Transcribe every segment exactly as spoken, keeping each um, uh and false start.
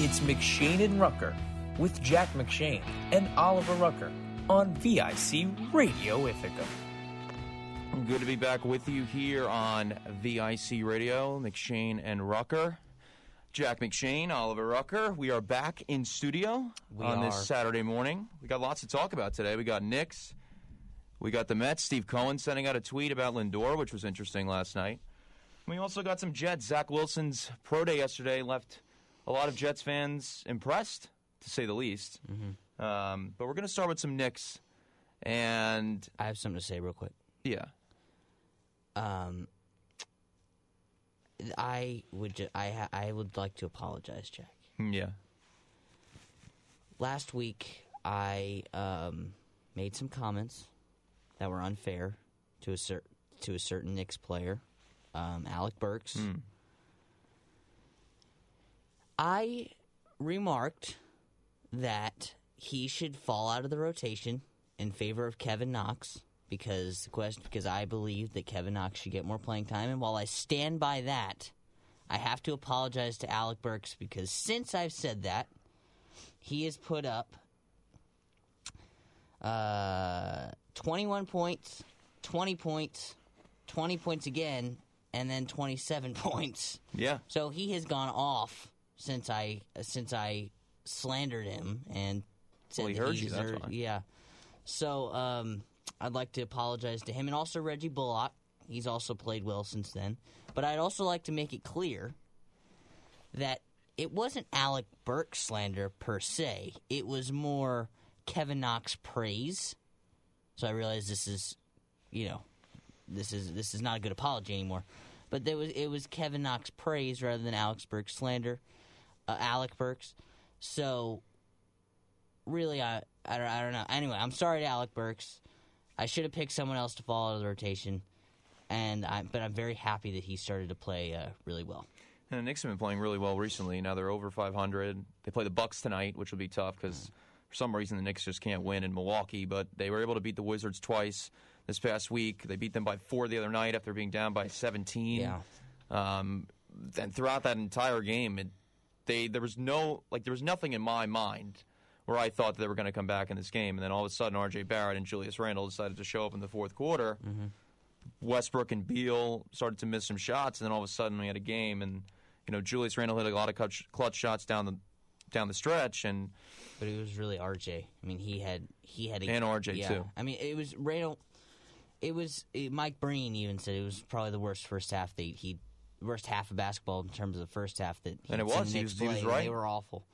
It's McShane and Rucker with Jack McShane and Oliver Rucker on V I C Radio Ithaca. Good to be back with you here on V I C Radio, McShane and Rucker. Jack McShane, Oliver Rucker. We are back in studio we on are. this Saturday morning. We got lots to talk about today. We got Knicks. We got the Mets. Steve Cohen sending out a tweet about Lindor, which was interesting last night. And we also got some Jets. Zach Wilson's pro day yesterday left a lot of Jets fans impressed, to say the least. Mm-hmm. Um, but we're going to start with some Knicks. And I have something to say real quick. Yeah. Um. I would ju- I ha- I would like to apologize, Jack. Yeah. Last week, I um, made some comments that were unfair to a cer- to a certain Knicks player, um, Alec Burks. Mm. I remarked that he should fall out of the rotation in favor of Kevin Knox. Because the question, because I believe that Kevin Knox should get more playing time, and while I stand by that, I have to apologize to Alec Burks because since I've said that, he has put up uh, twenty-one points, twenty points, twenty points again, and then twenty-seven points. Yeah. So he has gone off since I uh, since I slandered him and said well, he that heard he you. Deserved, that's fine. Yeah. So. Um, I'd like to apologize to him and also Reggie Bullock. He's also played well since then. But I'd also like to make it clear that it wasn't Alec Burks slander per se. It was more Kevin Knox praise. So I realize this is, you know, this is this is not a good apology anymore. But there was it was Kevin Knox praise rather than Alec Burks slander. Uh, Alec Burks. So really, I I don't, I don't know. Anyway, I'm sorry to Alec Burks. I should have picked someone else to fall out of the rotation, and I, but I'm very happy that he started to play uh, really well. And the Knicks have been playing really well recently. Now they're over five hundred. They play the Bucks tonight, which will be tough because for some reason the Knicks just can't win in Milwaukee, but they were able to beat the Wizards twice this past week. They beat them by four the other night after being down by seventeen. Yeah. Um, and throughout that entire game, it, they there was no like there was nothing in my mind where I thought that they were going to come back in this game. And then all of a sudden, R J. Barrett and Julius Randle decided to show up in the fourth quarter. Mm-hmm. Westbrook and Beal started to miss some shots, and then all of a sudden we had a game. And, you know, Julius Randle hit a lot of clutch, clutch shots down the down the stretch. And But it was really R J. I mean, he had he had a And R J, yeah. too. I mean, it was Randle. It was it, Mike Breen even said it was probably the worst first half that he worst half of basketball in terms of the first half that he And it was. He was, he was right. They were awful.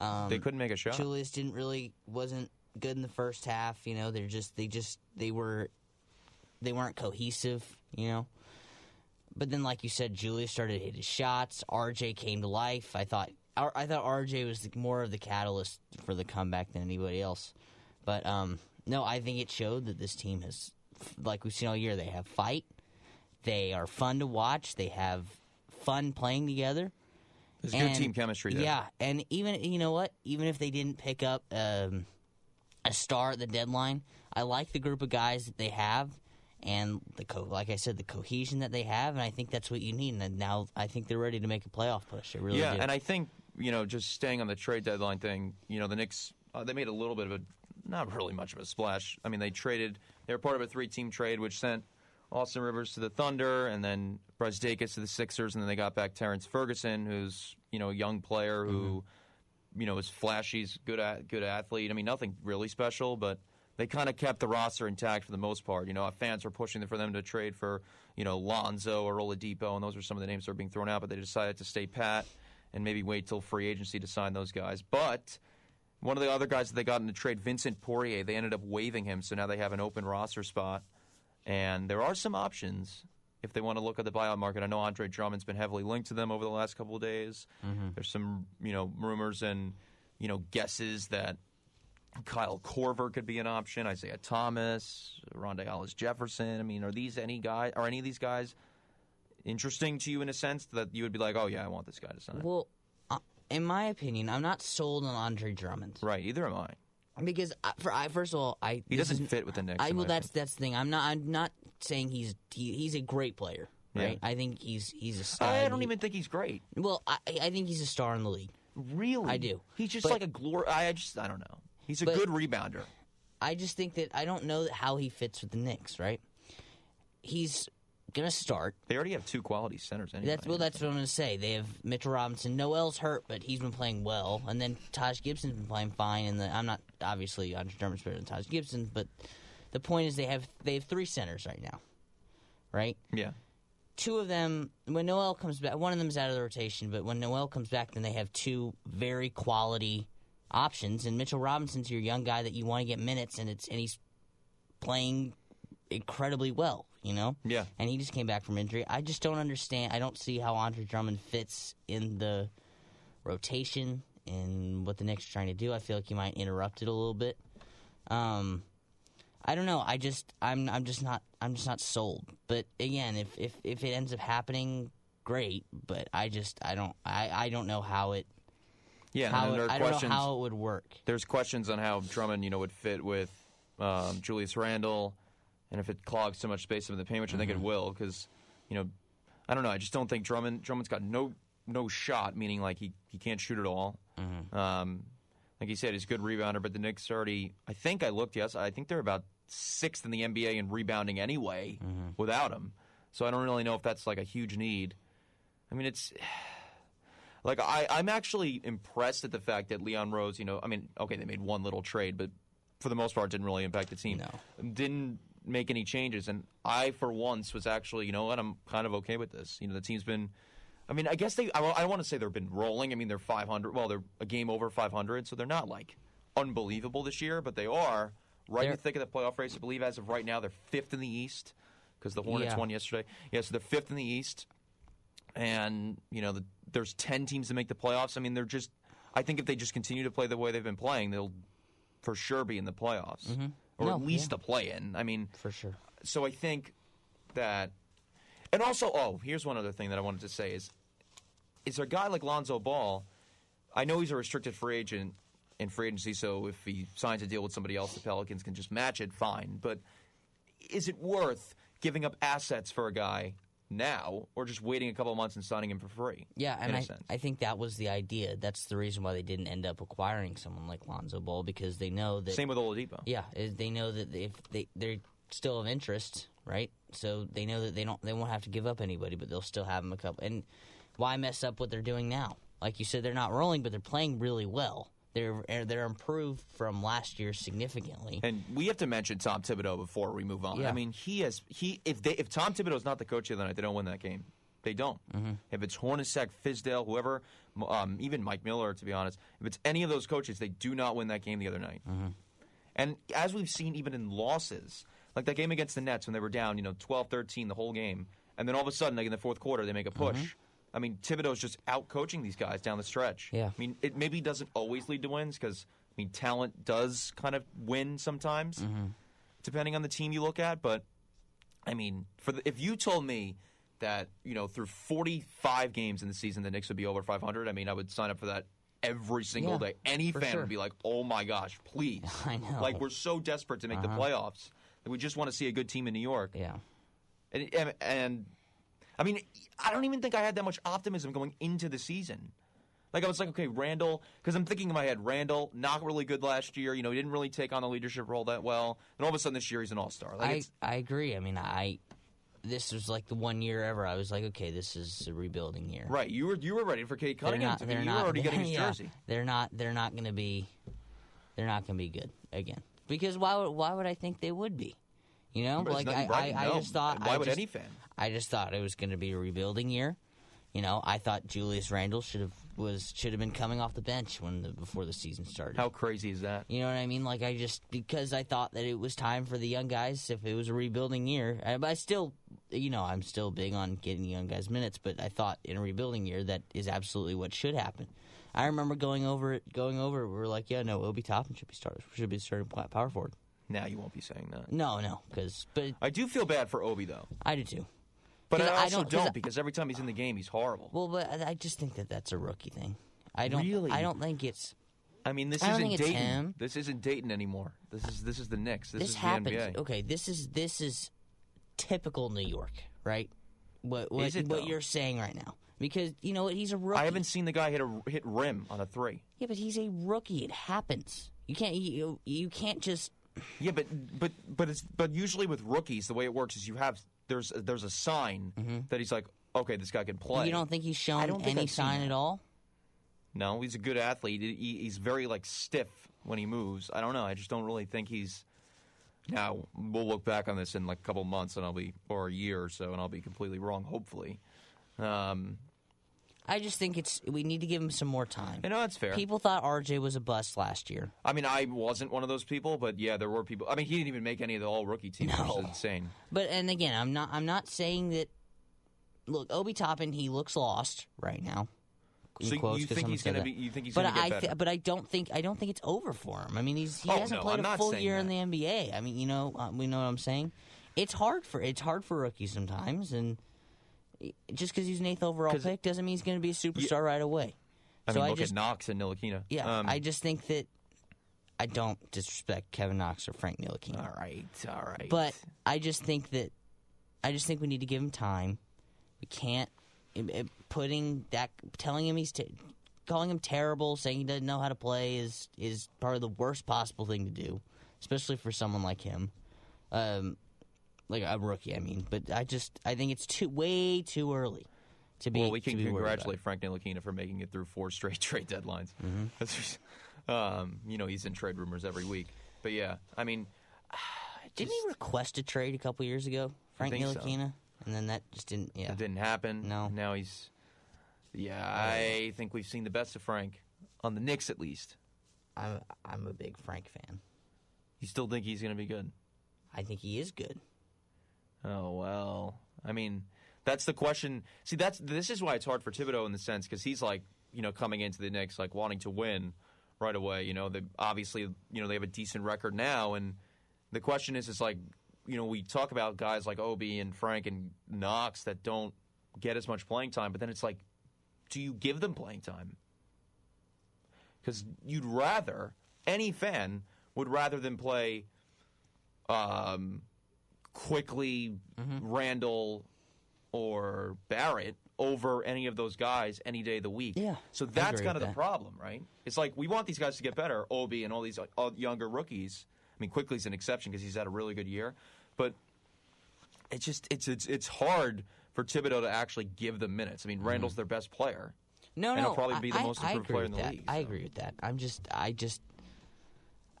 Um, they couldn't make a shot. Julius didn't really wasn't good in the first half. You know, they're just they just they were they weren't cohesive. You know, but then like you said, Julius started to hit his shots. R J came to life. I thought I thought R J was more of the catalyst for the comeback than anybody else. But um, no, I think it showed that this team has, like we've seen all year, they have fight. They are fun to watch. They have fun playing together. There's and, good team chemistry there. Yeah, and even, you know what, even if they didn't pick up um, a star at the deadline, I like the group of guys that they have and, the co- like I said, the cohesion that they have, and I think that's what you need. And now I think they're ready to make a playoff push. They really yeah, do. And I think, you know, just staying on the trade deadline thing, you know, the Knicks, uh, they made a little bit of a, not really much of a splash. I mean, they traded, they were part of a three-team trade, which sent Austin Rivers to the Thunder, and then Brasdakis to the Sixers, and then they got back Terrence Ferguson, who's, you know, a young player who, mm-hmm. you know, is flashy, is good at, good athlete. I mean, nothing really special, but they kind of kept the roster intact for the most part. You know, fans were pushing for them to trade for, you know, Lonzo or Oladipo, and those were some of the names that were being thrown out, but they decided to stay pat and maybe wait till free agency to sign those guys. But one of the other guys that they got in the trade, Vincent Poirier, they ended up waiving him, so now they have an open roster spot. And there are some options if they want to look at the buyout market. I know Andre Drummond's been heavily linked to them over the last couple of days. Mm-hmm. There's some, you know, rumors and, you know, guesses that Kyle Korver could be an option. Isaiah Thomas, Rondé Hollis-Jefferson. I mean, are these any guy? Are any of these guys interesting to you in a sense that you would be like, oh yeah, I want this guy to sign? Well, uh, in my opinion, I'm not sold on Andre Drummond. Right, either am I. Because for I first of all, I he doesn't fit with the Knicks. I well, that's that's the thing. I'm not I'm not saying he's he, he's a great player, right? Yeah. I think he's he's a star. I don't even think he's great. Well, I, I think he's a star in the league. Really? I do. He's just but, like a glor. I just, I don't know. He's a but, good rebounder. I just think that I don't know how he fits with the Knicks, right? He's going to start. They already have two quality centers anyway. That's, well, that's what I'm going to say. They have Mitchell Robinson. Noel's hurt, but he's been playing well. And then Taj Gibson's been playing fine. And the, I'm not, obviously, Andre Drummond's better than Taj Gibson, but the point is they have they have three centers right now, right? Yeah. Two of them, when Noel comes back, one of them is out of the rotation, but when Noel comes back, then they have two very quality options, and Mitchell Robinson's your young guy that you want to get minutes, and it's and he's playing incredibly well, you know? Yeah. And he just came back from injury. I just don't understand. I don't see how Andre Drummond fits in the rotation and what the Knicks are trying to do. I feel like he might interrupt it a little bit. Um, I don't know. I just I'm I'm just not I'm just not sold. But again, if if, if it ends up happening, great. But I just I don't I, I don't know how it. Yeah, how and there it, are I questions, don't know how it would work. There's questions on how Drummond, you know, would fit with um, Julius Randle, and if it clogs so much space up in the paint, which mm-hmm. I think it will, because, you know, I don't know. I just don't think Drummond Drummond's got no no shot, meaning like he, he can't shoot at all. Mm-hmm. Um, like you said, he's a good rebounder, but the Knicks already. I think I looked. Yes, I think they're about sixth in the N B A in rebounding anyway mm-hmm. without him. So I don't really know if that's like a huge need. I mean, it's. Like, I, I'm actually impressed at the fact that Leon Rose, you know, I mean, okay, they made one little trade, but for the most part didn't really impact the team. No. Didn't make any changes, and I, for once, was actually, you know what, I'm kind of okay with this. You know, the team's been, I mean, I guess they, I, I want to say they've been rolling. I mean, they're five hundred, well, they're a game over five hundred, so they're not, like, unbelievable this year, but they are right they're, in the thick of the playoff race. I believe as of right now they're fifth in the East because the Hornets yeah. won yesterday. Yeah, so they're fifth in the East. And, you know, the, there's ten teams that make the playoffs. I mean, they're just – I think if they just continue to play the way they've been playing, they'll for sure be in the playoffs mm-hmm. or no, at least yeah. a play-in. I mean – For sure. So I think that – and also, oh, here's one other thing that I wanted to say is is a guy like Lonzo Ball, I know he's a restricted free agent in free agency, so if he signs a deal with somebody else, the Pelicans can just match it, fine. But is it worth giving up assets for a guy – now, or just waiting a couple of months and signing him for free? Yeah, and I, I think that was the idea. That's the reason why they didn't end up acquiring someone like Lonzo Ball, because they know that... Same with Oladipo. Yeah, they know that if they, they're still of interest, right? So they know that they don't they won't have to give up anybody, but they'll still have him a couple... And why mess up what they're doing now? Like you said, they're not rolling, but they're playing really well. They're they're improved from last year significantly, and we have to mention Tom Thibodeau before we move on. Yeah. I mean, he has he if they if Tom Thibodeau's not the coach of the night, they don't win that game. They don't. Mm-hmm. If it's Hornacek, Fizdale, whoever, um, even Mike Miller, to be honest, if it's any of those coaches, they do not win that game the other night. Mm-hmm. And as we've seen, even in losses, like that game against the Nets when they were down, you know, twelve thirteen the whole game, and then all of a sudden, like in the fourth quarter, they make a push. Mm-hmm. I mean, Thibodeau's just out-coaching these guys down the stretch. Yeah. I mean, it maybe doesn't always lead to wins because, I mean, talent does kind of win sometimes, mm-hmm. depending on the team you look at. But, I mean, for the, if you told me that, you know, through forty-five games in the season the Knicks would be over five hundred, I mean, I would sign up for that every single yeah, day. Any fan sure. would be like, oh, my gosh, please. I know. Like, we're so desperate to make uh-huh. the playoffs that we just want to see a good team in New York. Yeah. And... and, and I mean, I don't even think I had that much optimism going into the season. Like, I was like, okay, Randall, because I'm thinking in my head, Randall, not really good last year. You know, he didn't really take on the leadership role that well. And all of a sudden this year he's an all-star. Like, I, I agree. I mean, I this was like the one year ever I was like, okay, this is a rebuilding year. Right. You were you were ready for Cade Cunningham. Not, I mean, you not, were already getting his yeah, jersey. They're not they're not going to be they're not going to be good again. Because why would, why would I think they would be? You know, but like I, right I, I just thought. Why I would just, any fan? I just thought it was going to be a rebuilding year. You know, I thought Julius Randle should have was should have been coming off the bench when the, before the season started. How crazy is that? You know what I mean? Like I just because I thought that it was time for the young guys. If it was a rebuilding year, I, I still, you know, I'm still big on getting young guys minutes. But I thought in a rebuilding year that is absolutely what should happen. I remember going over it, going over it. We were like, yeah, no, Obi Toppin should be starting should be starting power forward. Now you won't be saying that. No, no, because but I do feel bad for Obi though. I do too, but I also I don't, don't because every time he's in the game, he's horrible. Well, but I just think that that's a rookie thing. I don't. Really? I don't think it's. I mean, this I isn't Dayton. Him. This isn't Dayton anymore. This is this is the Knicks. This, this is happens. The N B A. Okay, this is this is typical New York, right? What what, is it, what you're saying right now? because, you know, he's a rookie. I haven't seen the guy hit a hit rim on a three. Yeah, but he's a rookie. It happens. You can't you, you can't just. Yeah, but but but it's but usually with rookies, the way it works is you have there's there's a sign mm-hmm. that he's like, okay, this guy can play. You don't think he's shown I don't any sign at all? No, he's a good athlete. He, he's very like stiff when he moves. I don't know. I just don't really think he's. Now we'll look back on this in like a couple months, and I'll be or a year or so, and I'll be completely wrong. Hopefully, um, I just think it's we need to give him some more time. You know, that's fair. People thought R J was a bust last year. I mean, I wasn't one of those people, but yeah, there were people. I mean, he didn't even make any of the all rookie teams. No. Which is insane. But and again, I'm not. I'm not saying that. Look, Obi Toppin, he looks lost right now. So quotes, you think he's going to be? You think he's going to get I better? Th- but I don't think I don't think it's over for him. I mean, he's he oh, hasn't no, played I'm a full year that. in the N B A. I mean, you know, uh, we know what I'm saying. It's hard for it's hard for rookies sometimes, and just because he's an eighth overall pick doesn't mean he's going to be a superstar you, right away. I so mean, I look just, at Knox and Ntilikina. Yeah, um, I just think that I don't disrespect Kevin Knox or Frank Ntilikina. All right, all right. But I just think that I just think we need to give him time. We can't. Putting that, telling him he's, t- calling him terrible, saying he doesn't know how to play is is probably the worst possible thing to do, especially for someone like him, um, like a rookie. I mean, but I just I think it's too way too early to be. Well, we can congratulate Frank Ntilikina for making it through four straight trade deadlines. Mm-hmm. That's, um, you know, he's in trade rumors every week. But yeah, I mean, just, didn't he request a trade a couple years ago, Frank Ntilikina? So. And then that just didn't, yeah. It didn't happen. No. Now he's, yeah, I think we've seen the best of Frank, on the Knicks at least. I'm I'm a big Frank fan. You still think he's going to be good? I think he is good. Oh, well. I mean, that's the question. See, that's this is why it's hard for Thibodeau in the sense, because he's like, you know, coming into the Knicks, like wanting to win right away. You know, they obviously, you know, they have a decent record now. And the question is, it's like, you know, we talk about guys like Obi and Frank and Knox that don't get as much playing time, but then it's like, do you give them playing time? Because you'd rather, any fan would rather than play um, quickly mm-hmm. Randall or Barrett over any of those guys any day of the week. Yeah, so that's kind of the that. problem, right? It's like, we want these guys to get better, Obi and all these all younger rookies. I mean, Quickly's an exception because he's had a really good year. But it's just it's it's it's hard for Thibodeau to actually give them minutes. I mean, Randall's their best player. No, and no, he'll probably be the I, most improved player in the that. league. So. I agree with that. I'm just I just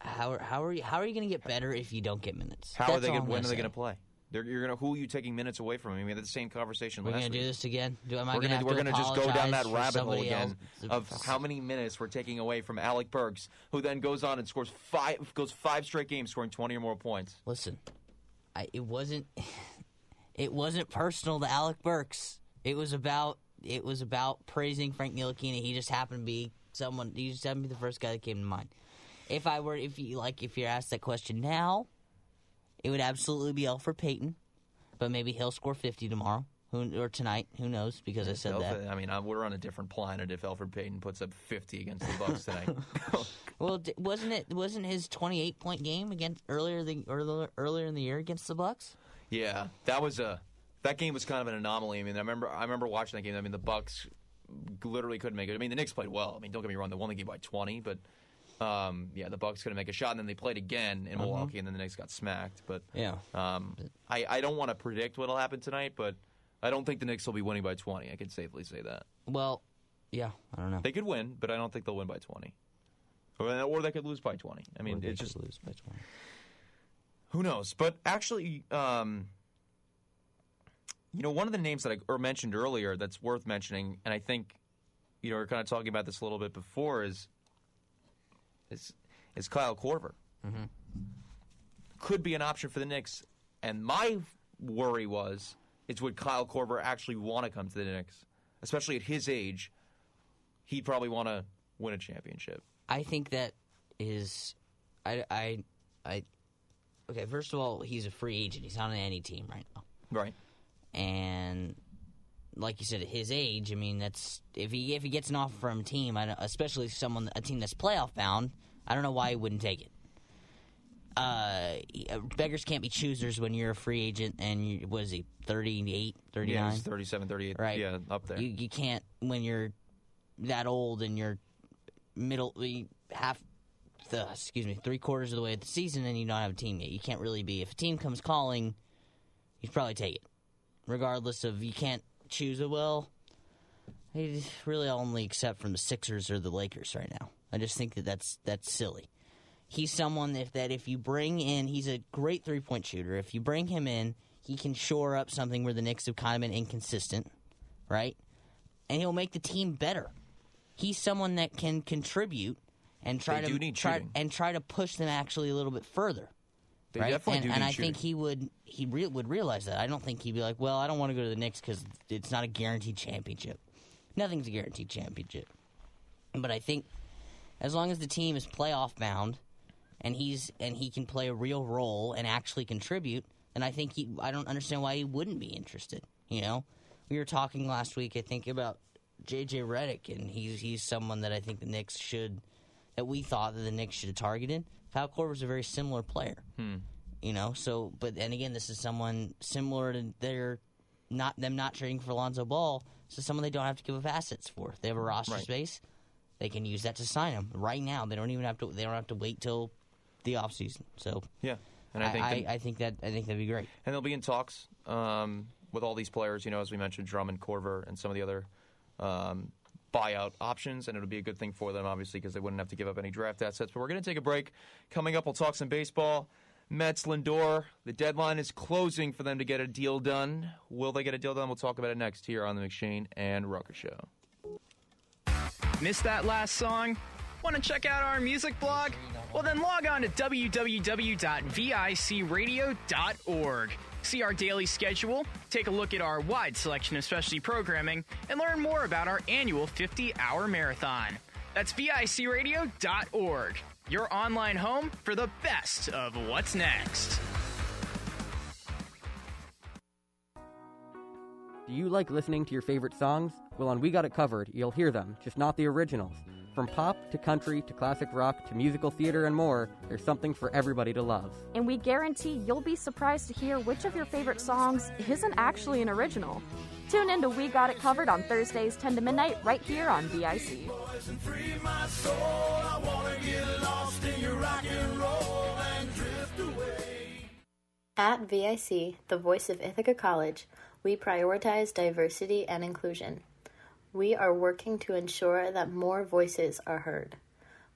how how are you how are you going to get better if you don't get minutes? How That's are they going? When are they going to play? They're, you're going to who are you taking minutes away from? I mean, we had the same conversation we're last gonna week. We're going to do this again. Do, am I we're going to we're going to just go down that rabbit hole again else. of how many minutes we're taking away from Alec Burks, who then goes on and scores five goes five straight games scoring twenty or more points. Listen, I, it wasn't it wasn't personal to Alec Burks. It was about it was about praising Frank Ntilikina. He just happened to be someone. He just happened to be the first guy that came to mind. If I were if you like if you're asked that question now. It would absolutely be Elfrid Payton, but maybe he'll score fifty tomorrow who, or tonight. Who knows? Because yeah, I said Elfrid, that. I mean, I, we're on a different planet if Elfrid Payton puts up fifty against the Bucks tonight. Well, wasn't it wasn't his twenty-eight point game against earlier the earlier, earlier in the year against the Bucks? Yeah, that was a that game was kind of an anomaly. I mean, I remember I remember watching that game. I mean, the Bucks literally couldn't make it. I mean, the Knicks played well. I mean, don't get me wrong; they won the game by twenty, but. Um, yeah, the Bucks couldn't make a shot, and then they played again in Milwaukee, mm-hmm. and then the Knicks got smacked. But yeah, um, I, I don't want to predict what'll happen tonight, but I don't think the Knicks will be winning by twenty. I can safely say that. Well, yeah, I don't know. They could win, but I don't think they'll win by twenty, or, or they could lose by twenty. I mean, it's just lose by twenty. Who knows? But actually, um, you know, one of the names that I or mentioned earlier that's worth mentioning, and I think you know we we're kind of talking about this a little bit before is. Is, is Kyle Korver. Mm-hmm. Could be an option for the Knicks. And my worry was, is would Kyle Korver actually want to come to the Knicks? Especially at his age, he'd probably want to win a championship. I think that is... I, I, I, okay, first of all, he's a free agent. He's not on any team right now. Right. And... like you said, at his age, I mean, that's if he if he gets an offer from a team, I don't, especially someone a team that's playoff bound, I don't know why he wouldn't take it. uh, beggars can't be choosers when you're a free agent and, you, what is he, thirty-eight, thirty-nine? Yeah, he's thirty-seven, thirty-eight, right? Yeah, up there. You, you can't, when you're that old and you're middle, half, the, excuse me, three quarters of the way of the season and you don't have a team yet. You can't really be, if a team comes calling, you'd probably take it. Regardless of, you can't choose a well. I really only accept from the Sixers or the Lakers right now. I just think that that's, that's silly. He's someone that, that if you bring in, he's a great three-point shooter. If you bring him in, he can shore up something where the Knicks have kind of been inconsistent, right? And he'll make the team better. He's someone that can contribute and try they to try shooting. and try to push them actually a little bit further. They right? definitely and, do. And I shooting. think he would he re- would realize that. I don't think he'd be like, well, I don't want to go to the Knicks because it's not a guaranteed championship. Nothing's a guaranteed championship. But I think as long as the team is playoff bound and he's and he can play a real role and actually contribute, then I think he. I don't understand why he wouldn't be interested. You know, we were talking last week, I think, about J J Redick, and he's he's someone that I think the Knicks should. That we thought that the Knicks should have targeted. Kyle Korver's a very similar player, hmm. you know. So, but and again, this is someone similar to their not them not trading for Lonzo Ball. So, someone they don't have to give up assets for. They have a roster right. space; they can use that to sign him right now. They don't even have to. They don't have to wait till the offseason. So, yeah, and I think I, that, I, I think that I think that'd be great. And they'll be in talks um, with all these players, you know, as we mentioned, Drummond, Korver, and some of the other. Um, buyout options, and it'll be a good thing for them, obviously, because they wouldn't have to give up any draft assets. But we're going to take a break. Coming up, we'll talk some baseball. Mets, Lindor, the deadline is closing for them to get a deal done. Will they get a deal done? We'll talk about it next here on the McShane and Rucker Show. Missed that last song? Want to check out our music blog? Well, then log on to w w w dot vic radio dot org. See our daily schedule, take a look at our wide selection of specialty programming, and learn more about our annual fifty-hour marathon. That's vic radio dot org, your online home for the best of what's next. Do you like listening to your favorite songs? Well, on We Got It Covered, you'll hear them, just not the originals. From pop to country to classic rock to musical theater and more, there's something for everybody to love. And we guarantee you'll be surprised to hear which of your favorite songs isn't actually an original. Tune in to We Got It Covered on Thursdays ten to midnight right here on V I C. At V I C, the voice of Ithaca College, we prioritize diversity and inclusion. We are working to ensure that more voices are heard.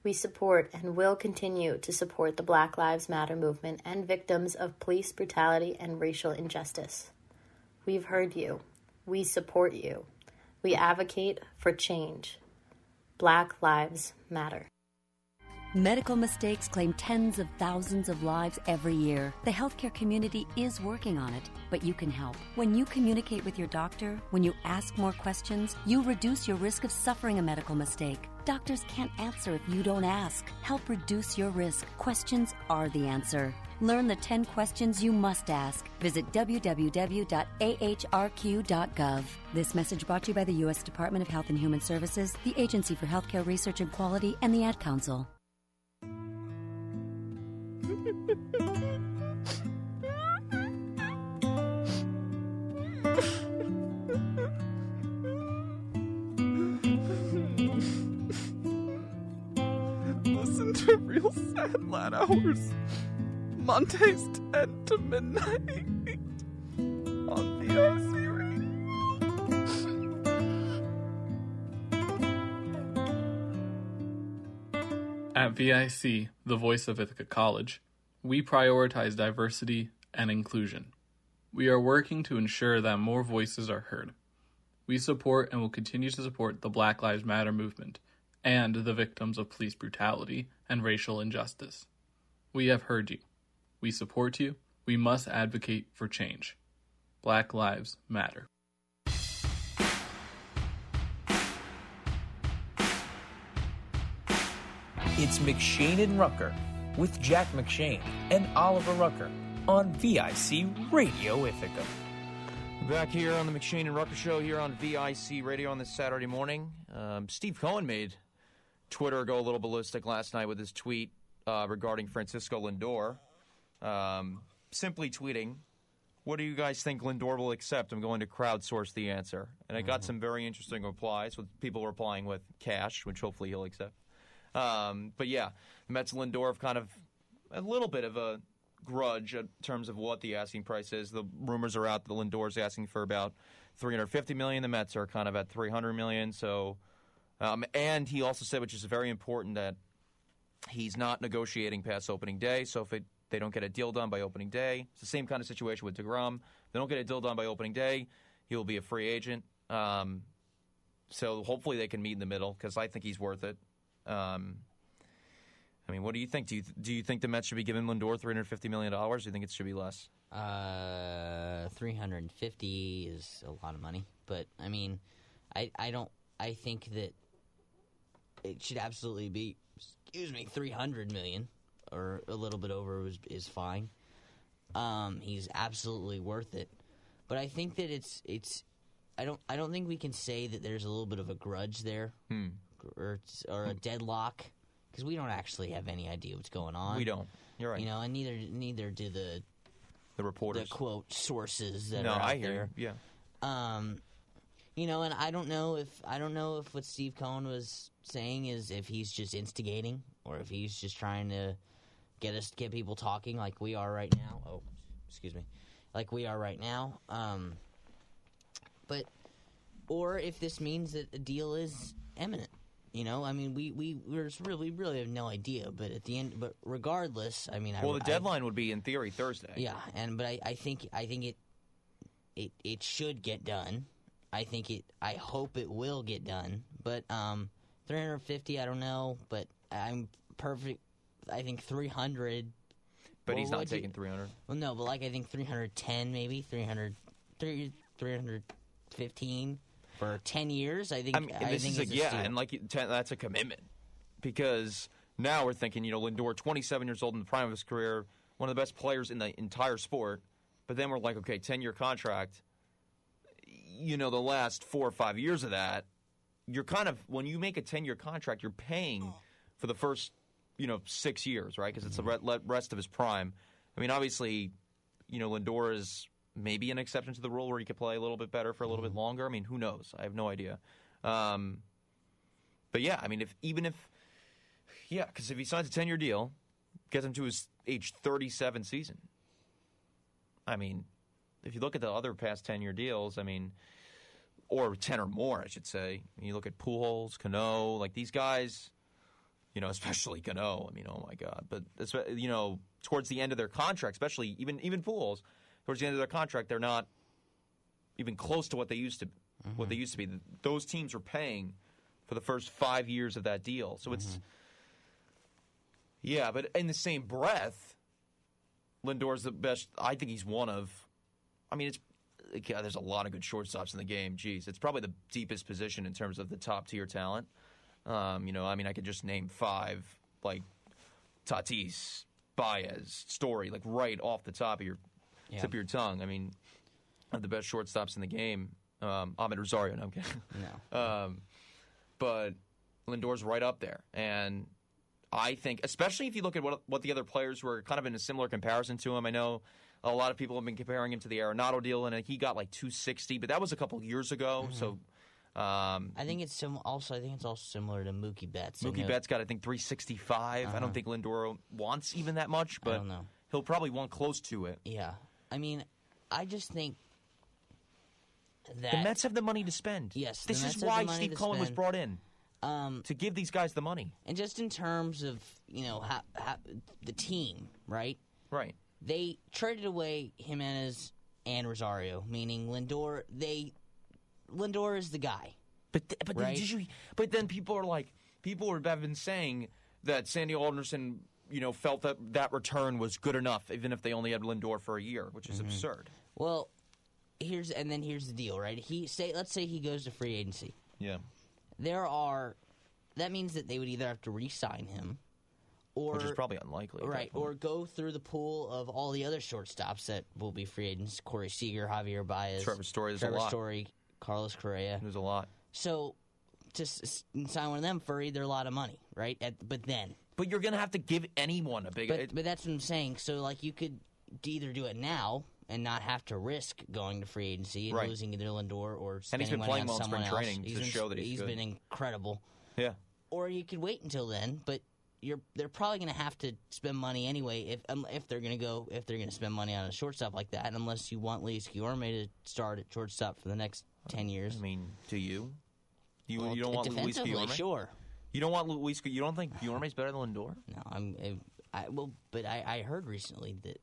We support and will continue to support the Black Lives Matter movement and victims of police brutality and racial injustice. We've heard you. We support you. We advocate for change. Black Lives Matter. Medical mistakes claim tens of thousands of lives every year. The healthcare community is working on it, but you can help. When you communicate with your doctor, when you ask more questions, you reduce your risk of suffering a medical mistake. Doctors can't answer if you don't ask. Help reduce your risk. Questions are the answer. Learn the ten questions you must ask. Visit w w w dot a h r q dot gov. This message brought to you by the U S Department of Health and Human Services, the Agency for Healthcare Research and Quality, and the Ad Council. Listen to Real Sad Lad Hours Mondays ten to midnight on the O C. At V I C, the voice of Ithaca College, we prioritize diversity and inclusion. We are working to ensure that more voices are heard. We support and will continue to support the Black Lives Matter movement and the victims of police brutality and racial injustice. We have heard you. We support you. We must advocate for change. Black Lives Matter. It's McShane and Rucker with Jack McShane and Oliver Rucker on V I C Radio Ithaca. Back here on the McShane and Rucker Show here on V I C Radio on this Saturday morning. Um, Steve Cohen made Twitter go a little ballistic last night with his tweet uh, regarding Francisco Lindor. um, simply tweeting, what do you guys think Lindor will accept? I'm going to crowdsource the answer. And I got mm-hmm. some very interesting replies with people replying with cash, which hopefully he'll accept. Um, but yeah, the Mets Lindor have kind of a little bit of a grudge in terms of what the asking price is. The rumors are out that Lindor's asking for about three hundred fifty million dollars. The Mets are kind of at three hundred million dollars. So, um, and he also said, which is very important, that he's not negotiating past opening day. So if it they don't get a deal done by opening day. It's the same kind of situation with DeGrom. If they don't get a deal done by opening day, he will be a free agent. Um, so hopefully they can meet in the middle because I think he's worth it. Um, I mean, what do you think? Do you do you think the Mets should be giving Lindor three hundred fifty million dollars? Or do you think it should be less? Uh, three hundred fifty is a lot of money, but I mean, I I don't I think that it should absolutely be excuse me three hundred million dollars. Or a little bit over is, is fine. Um, he's absolutely worth it, but I think that it's it's. I don't I don't think we can say that there's a little bit of a grudge there, hmm. or or a deadlock, because we don't actually have any idea what's going on. We don't. You're right. You know, and neither neither do the the reporters, the quote sources that no, are out I hear there. You. Yeah. Um, you know, and I don't know if I don't know if what Steve Cohen was saying is if he's just instigating or if he's just trying to. Get us, get people talking like we are right now. Oh, excuse me, like we are right now. Um, but or if this means that a deal is imminent, you know. I mean, we we we're just really really have no idea. But at the end, but regardless, I mean, well, I, the deadline I, would be in theory Thursday. Yeah, and but I, I think I think it it it should get done. I think it. I hope it will get done. But um, three hundred fifty, I don't know. But I'm perfect. I think three hundred. But well, he's not taking you, three hundred. Well, no, but like I think three hundred ten maybe, three hundred, three hundred fifteen for ten years. I think I, mean, I this think is it's a, a yeah, steal. And like ten, that's a commitment because now we're thinking, you know, Lindor, twenty-seven years old in the prime of his career, one of the best players in the entire sport. But then we're like, okay, ten-year contract. You know, the last four or five years of that, you're kind of when you make a ten-year contract, you're paying for the first. You know, six years, right? Because it's the rest of his prime. I mean, obviously, you know, Lindor is maybe an exception to the rule where he could play a little bit better for a little bit longer. I mean, who knows? I have no idea. Um, but yeah, I mean, if even if, yeah, because if he signs a ten-year deal, gets him to his age thirty-seven season. I mean, if you look at the other past ten-year deals, I mean, or ten or more, I should say. You look at Pujols, Cano, like these guys. You know, especially Cano. I mean, oh, my God. But, you know, towards the end of their contract, especially even even Pujols, towards the end of their contract, they're not even close to what they used to mm-hmm. what they used to be. Those teams were paying for the first five years of that deal. So it's mm-hmm. – yeah, but in the same breath, Lindor's the best – I think he's one of – I mean, it's yeah, there's a lot of good shortstops in the game. Jeez, it's probably the deepest position in terms of the top-tier talent. Um, you know, I mean, I could just name five, like Tatis, Baez, Story, like right off the top of your yeah. tip of your tongue. I mean, the best shortstops in the game. Um, Ahmed Rosario, no, I'm kidding. No. Um, but Lindor's right up there. And I think, especially if you look at what, what the other players were kind of in a similar comparison to him. I know a lot of people have been comparing him to the Arenado deal, and he got like two sixty, but that was a couple of years ago, mm-hmm. so... Um, I think it's sim- also. I think it's also similar to Mookie Betts. Mookie Betts got I think three sixty-five. Uh-huh. I don't think Lindor wants even that much, but I don't know. He'll probably want close to it. Yeah, I mean, I just think that the Mets have the money to spend. Yes, this is why Steve Cohen was brought in um, to give these guys the money. And just in terms of you know how, how, the team, right? Right. They traded away Jimenez and Rosario, meaning Lindor. They. Lindor is the guy, but th- but, right? then did you, but then people are like people have been saying that Sandy Alderson, you know, felt that that return was good enough, even if they only had Lindor for a year, which is mm-hmm. absurd. Well, here's and then here's the deal, right? He say let's say he goes to free agency. Yeah, there are that means that they would either have to re-sign him, or which is probably unlikely, right? Or go through the pool of all the other shortstops that will be free agents: Corey Seager, Javier Baez, Trevor Story, Trevor a lot. Story. Carlos Correa. There's a lot. So, just sign one of them for either a lot of money, right? At, but then. but you're going to have to give anyone a big... But, it, but that's what I'm saying. So, like, you could either do it now and not have to risk going to free agency and right. losing either Lindor or spending money on someone else. And he's been playing well in spring training he's to been, show that he's, he's good. He's been incredible. Yeah. Or you could wait until then, but you're they're probably going to have to spend money anyway if um, if they're going to go if they're going to spend money on a shortstop like that, unless you want Luis Guillorme to start at shortstop for the next ten years. I mean, do you? You well, you don't want Luis Guillorme? Sure. You don't want Luis. You don't think Guillorme's better than Lindor? No, I'm. I, I well, but I, I heard recently that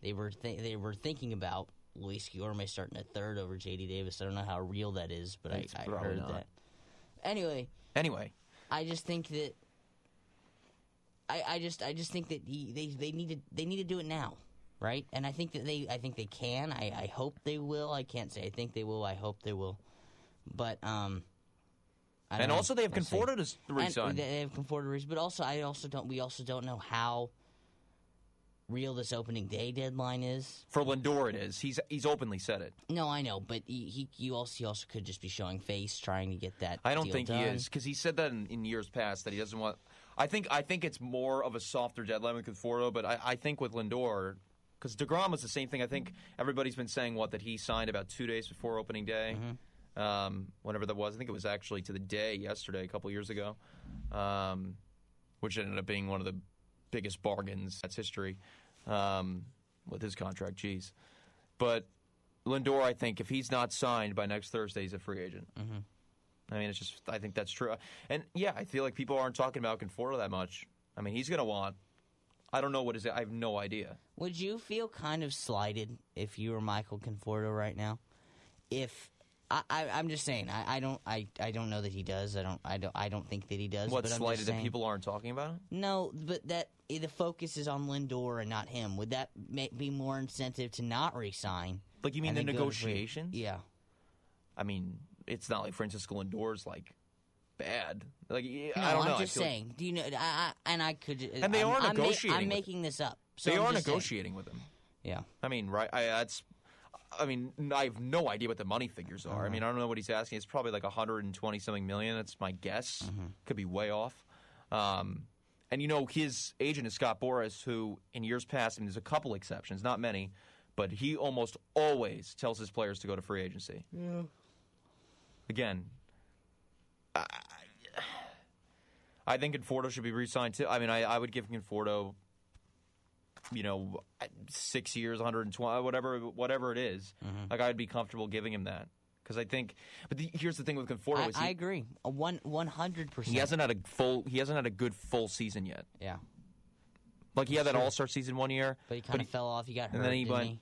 they were th- they were thinking about Luis Guillorme starting at third over J D Davis. I don't know how real that is, but I, I heard not. that. Anyway. Anyway. I just think that I, I just I just think that he, they they need to they need to do it now, right? And I think that they I think they can. I, I hope they will. I can't say I think they will. I hope they will. But um, I don't and know. also they have Conforto to resign. They have Conforto to resign. But also I also don't we also don't know how real this opening day deadline is. For Lindor, it is. He's he's openly said it. No, I know, but he, he you also he also could just be showing face, trying to get that. I don't deal think done. he is because he said that in, in years past that he doesn't want. I think I think it's more of a softer deadline with Conforto, but I, I think with Lindor, because DeGrom was the same thing. I think everybody's been saying what that he signed about two days before opening day, mm-hmm. um, whenever that was. I think it was actually to the day yesterday, a couple years ago, um, which ended up being one of the biggest bargains that's history um, with his contract. Jeez. But Lindor, I think, if he's not signed by next Thursday, he's a free agent. Mm-hmm. I mean, it's just, I think that's true. And yeah, I feel like people aren't talking about Conforto that much. I mean, he's going to want, I don't know what is it. I have no idea. Would you feel kind of slighted if you were Michael Conforto right now? If, I, I, I'm just saying, I, I don't, I, I don't know that he does. I don't, I don't, I don't think that he does. What's slighted that people aren't talking about it? No, but that the focus is on Lindor and not him. Would that be more incentive to not re-sign? Like you mean the negotiations? Free, yeah. I mean, it's not like Francisco Lindor's like bad. Like no, I don't I'm know. I'm just saying. Like, do you know? I, I, and I could. And they I'm, are negotiating. I'm, ma- I'm making this up. So they I'm are negotiating saying. with him. Yeah. I mean, right? I, that's. I mean, I have no idea what the money figures are. Uh-huh. I mean, I don't know what he's asking. It's probably like one hundred twenty something million. That's my guess. Uh-huh. Could be way off. Um, and you know, his agent is Scott Boras, who in years past, I mean, there's a couple exceptions, not many, but he almost always tells his players to go to free agency. Yeah. Again, I, I think Conforto should be re-signed too. I mean, I, I would give Conforto, you know, six years, one hundred twenty, whatever, whatever it is. Mm-hmm. Like I'd be comfortable giving him that because I think. But the, here's the thing with Conforto: I, is he, I agree, one one hundred percent. He hasn't had a full. He hasn't had a good full season yet. Yeah. Like he had that All Star season one year, but he kind of fell off. He got hurt. And then he didn't went. He?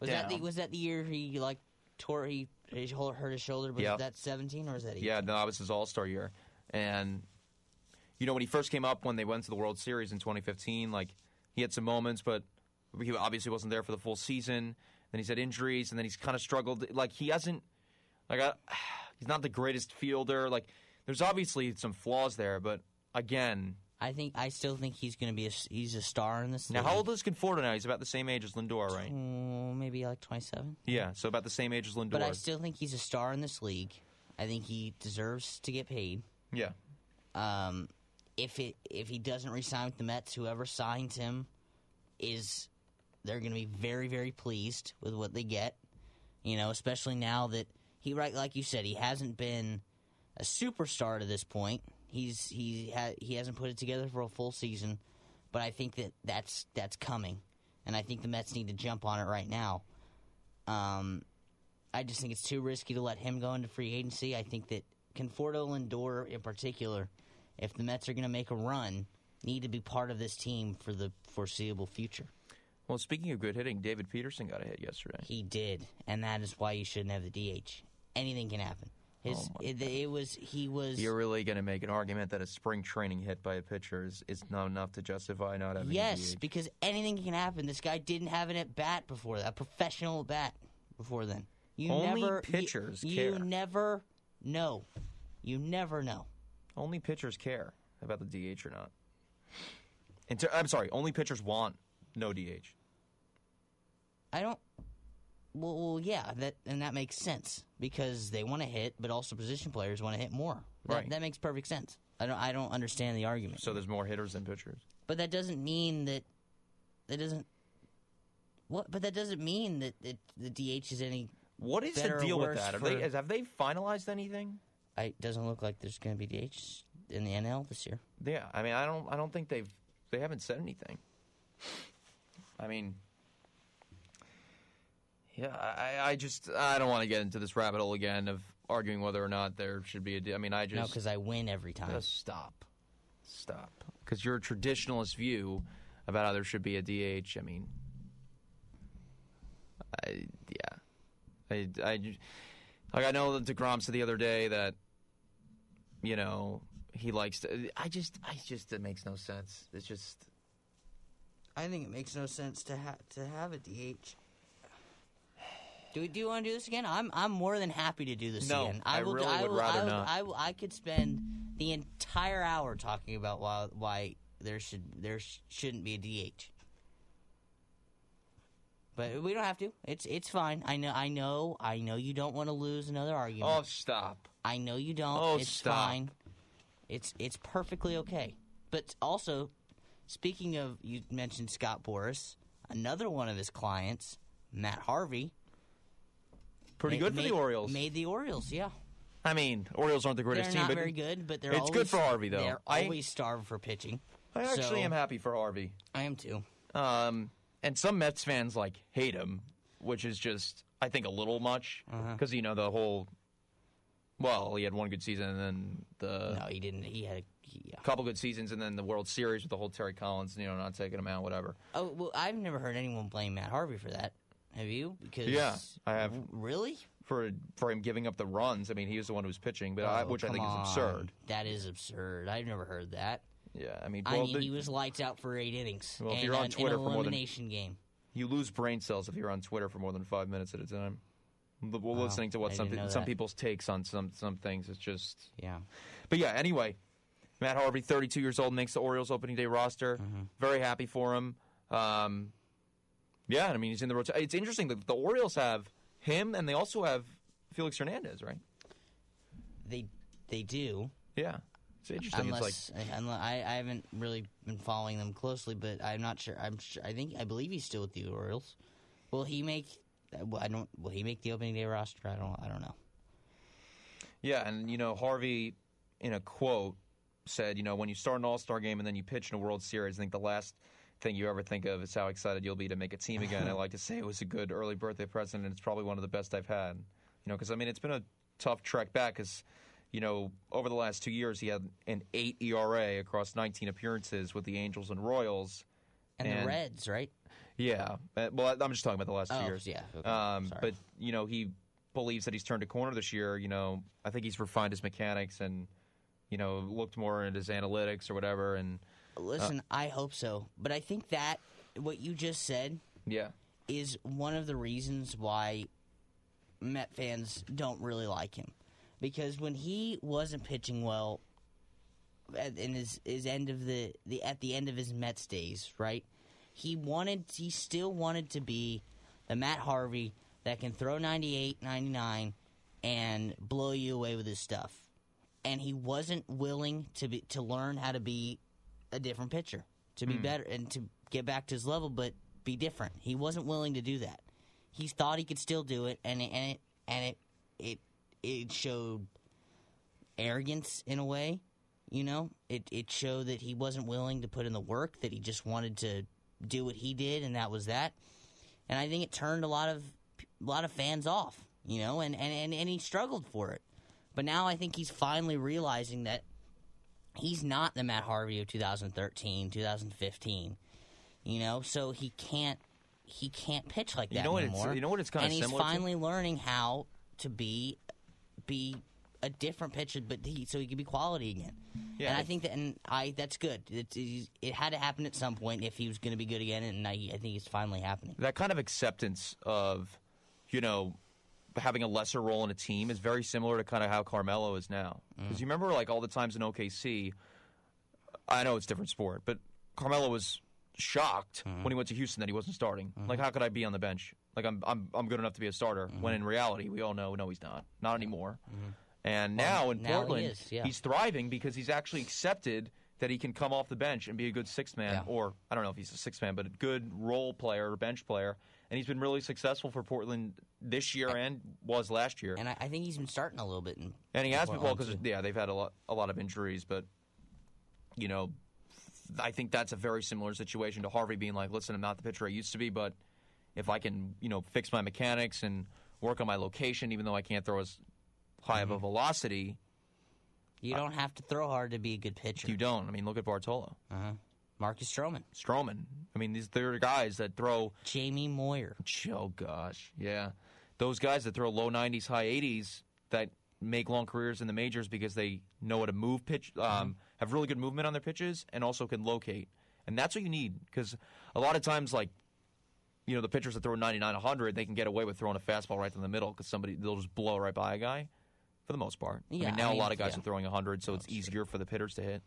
Was yeah. that the, was that the year he like tore he. He hurt his shoulder, but yeah. is that seventeen or is that eighteen? Yeah, no, that was his all-star year. And, you know, when he first came up, when they went to the World Series in twenty fifteen, like, he had some moments, but he obviously wasn't there for the full season. Then he's had injuries, and then he's kind of struggled. Like, he hasn't, like, I, he's not the greatest fielder. Like, there's obviously some flaws there, but, again. I think, I still think he's going to be a, he's a star in this league. Now, how old is Conforto now? He's about the same age as Lindor, right? Mm, maybe like twenty-seven. Yeah, so about the same age as Lindor. But I still think he's a star in this league. I think he deserves to get paid. Yeah. Um, if it if he doesn't re-sign with the Mets, whoever signs him is, they're going to be very, very pleased with what they get. You know, especially now that he, right, like you said, he hasn't been a superstar to this point. He's he ha- he hasn't put it together for a full season, but I think that that's that's coming, and I think the Mets need to jump on it right now. Um, I just think it's too risky to let him go into free agency. I think that Conforto, Lindor in particular, if the Mets are going to make a run, need to be part of this team for the foreseeable future. Well, speaking of good hitting, David Peterson got a hit yesterday. He did, and that is why you shouldn't have the D H. Anything can happen. His, oh it, it was he was. You're really going to make an argument that a spring training hit by a pitcher is, is not enough to justify not having. Yes, because anything can happen. This guy didn't have an at bat before that, a professional bat before then. You Only never, pitchers you, care. You never know. You never know. Only pitchers care about the D H or not. And to, I'm sorry. Only pitchers want no D H. I don't. Well, well, yeah, that and that makes sense because they want to hit, but also position players want to hit more. That, right. That makes perfect sense. I don't I don't understand the argument. So there's more hitters than pitchers. But that doesn't mean that that doesn't what but that doesn't mean that it, the D H is any What is the deal with that? Have they, have they finalized anything? It doesn't look like there's going to be D Hs in the N L this year. Yeah, I mean, I don't, I don't think they've, they haven't said anything. I mean, yeah, I, I just, I don't want to get into this rabbit hole again of arguing whether or not there should be a deal. I mean, I just no, because I win every time. Just stop, stop, because your traditionalist view about how there should be a D H. I mean, I yeah. I, I, like I know that DeGrom said the other day that, you know, he likes to. I just, I just, it makes no sense. It's just. I think it makes no sense to have to have a D H. Do we? Do you want to do this again? I'm, I'm more than happy to do this no, again. I, I will, really I would will, rather I will, not. I, will, I could spend the entire hour talking about why, why there should, there shouldn't be a D H. But we don't have to. It's it's fine. I know. I know. I know you don't want to lose another argument. Oh, stop! I know you don't. Oh, it's stop. Fine. It's it's perfectly okay. But also, speaking of, you mentioned Scott Boras, another one of his clients, Matt Harvey. Pretty made, good for made, the Orioles. Made the Orioles, yeah. I mean, Orioles aren't the greatest they're not team, but very good. But they're it's always, good for Harvey though. They're I, always starved for pitching. I actually so, am happy for Harvey. I am too. Um. And some Mets fans, like, hate him, which is just, I think, a little much. Because, uh-huh. you know, the whole, well, he had one good season and then the... No, he didn't. He had a he, yeah. couple good seasons and then the World Series with the whole Terry Collins, you know, not taking him out, whatever. Oh, well, I've never heard anyone blame Matt Harvey for that. Have you? Because yeah, I have. Really? For for him giving up the runs. I mean, he was the one who was pitching, but oh, I, which I think on. is absurd. That is absurd. I've never heard that. Yeah, I mean, well, I mean, the, he was lights out for eight innings. Well, if and, you're on Twitter an, an for more than game, you lose brain cells if you're on Twitter for more than five minutes at a time. We're wow, listening to what I some some people's takes on some some things. It's just yeah, but yeah. Anyway, Matt Harvey, thirty-two years old, makes the Orioles opening day roster. Mm-hmm. Very happy for him. Um, yeah, I mean, he's in the rotation. It's interesting that the Orioles have him, and they also have Felix Hernandez, right? They they do. Yeah. It's interesting. Unless, it's like, I, I haven't really been following them closely, but I'm not sure. I'm sure, I think I believe he's still with the Orioles. Will he make? Well, I don't. Will he make the opening day roster? I don't. I don't know. Yeah, and you know, Harvey, in a quote, said, "You know, when you start an All-Star game and then you pitch in a World Series, I think the last thing you ever think of is how excited you'll be to make a team again." I like to say it was a good early birthday present, and it's probably one of the best I've had. You know, because I mean, it's been a tough trek back because. You know, over the last two years, he had an eight E R A across nineteen appearances with the Angels and Royals. And, and the Reds, right? Yeah. Well, I'm just talking about the last two oh, years. yeah. Okay. Um, but, you know, he believes that he's turned a corner this year. You know, I think he's refined his mechanics and, you know, looked more at his analytics or whatever. And Listen, uh, I hope so. But I think that what you just said yeah. is one of the reasons why Met fans don't really like him. Because when he wasn't pitching well, at, in his, his end of the, the at the end of his Mets days, right? He wanted, he still wanted to be the Matt Harvey that can throw ninety-eight, ninety-nine, and blow you away with his stuff. And he wasn't willing to be, to learn how to be a different pitcher, to be mm. better, and to get back to his level, but be different. He wasn't willing to do that. He thought he could still do it, and it, and it and it. it It showed arrogance in a way, you know? It it showed that he wasn't willing to put in the work, that he just wanted to do what he did, and that was that. And I think it turned a lot of a lot of fans off, you know, and, and, and, and he struggled for it. But now I think he's finally realizing that he's not the Matt Harvey of twenty thirteen, twenty fifteen, you know? So he can't he can't pitch like that you know what anymore. It's, you know what it's kind of similar to? And he's finally to? learning how to be... be a different pitcher, but he, so he could be quality again. Yeah, and I think that, and I that's good. It, it had to happen at some point if he was going to be good again, and I, I think it's finally happening. That kind of acceptance of, you know, having a lesser role in a team is very similar to kind of how Carmelo is now. Because mm. you remember, like, all the times in O K C, I know it's a different sport, but Carmelo was shocked mm. when he went to Houston that he wasn't starting. Mm. Like, how could I be on the bench? Like, I'm I'm I'm good enough to be a starter, mm-hmm. when in reality, we all know, no, he's not. Not anymore. Mm-hmm. And now well, in now Portland, he is, yeah. he's thriving because he's actually accepted that he can come off the bench and be a good sixth man, yeah. or I don't know if he's a sixth man, but a good role player or bench player. And he's been really successful for Portland this year and, and was last year. And I, I think he's been starting a little bit. In, and he has been well because yeah, they've had a lot, a lot of injuries, but you know, I think that's a very similar situation to Harvey being like, listen, I'm not the pitcher I used to be, but if I can, you know, fix my mechanics and work on my location, even though I can't throw as high mm-hmm. of a velocity. You don't I, have to throw hard to be a good pitcher. You don't. I mean, look at Bartolo. Uh-huh. Marcus Stroman. Stroman. I mean, these they're guys that throw... Jamie Moyer. Oh, gosh. Yeah. Those guys that throw low nineties, high eighties that make long careers in the majors because they know how to move pitch, um, mm-hmm. have really good movement on their pitches, and also can locate. And that's what you need because a lot of times, like, you know, the pitchers that throw ninety-nine, one hundred, they can get away with throwing a fastball right in the middle because somebody they'll just blow right by a guy for the most part. Yeah, I mean, now I mean, a lot of guys yeah. are throwing one hundred, so that's it's easier true. for the hitters to hit,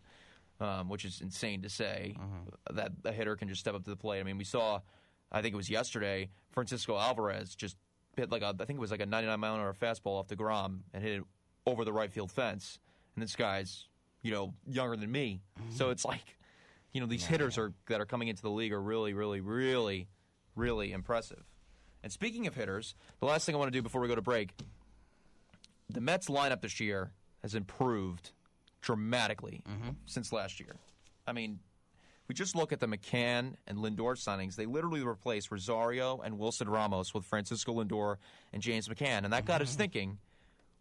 um, which is insane to say mm-hmm. that a hitter can just step up to the plate. I mean, we saw, I think it was yesterday, Francisco Alvarez just hit like a, I think it was like a ninety-nine mile an hour fastball off DeGrom and hit it over the right field fence. And this guy's, you know, younger than me. Mm-hmm. So it's like, you know, these yeah. hitters are that are coming into the league are really, really, really... really impressive. And speaking of hitters, the last thing I want to do before we go to break, the Mets lineup this year has improved dramatically mm-hmm. since last year. I mean, we just look at the McCann and Lindor signings. They literally replaced Rosario and Wilson Ramos with Francisco Lindor and James McCann. And that got mm-hmm. us thinking,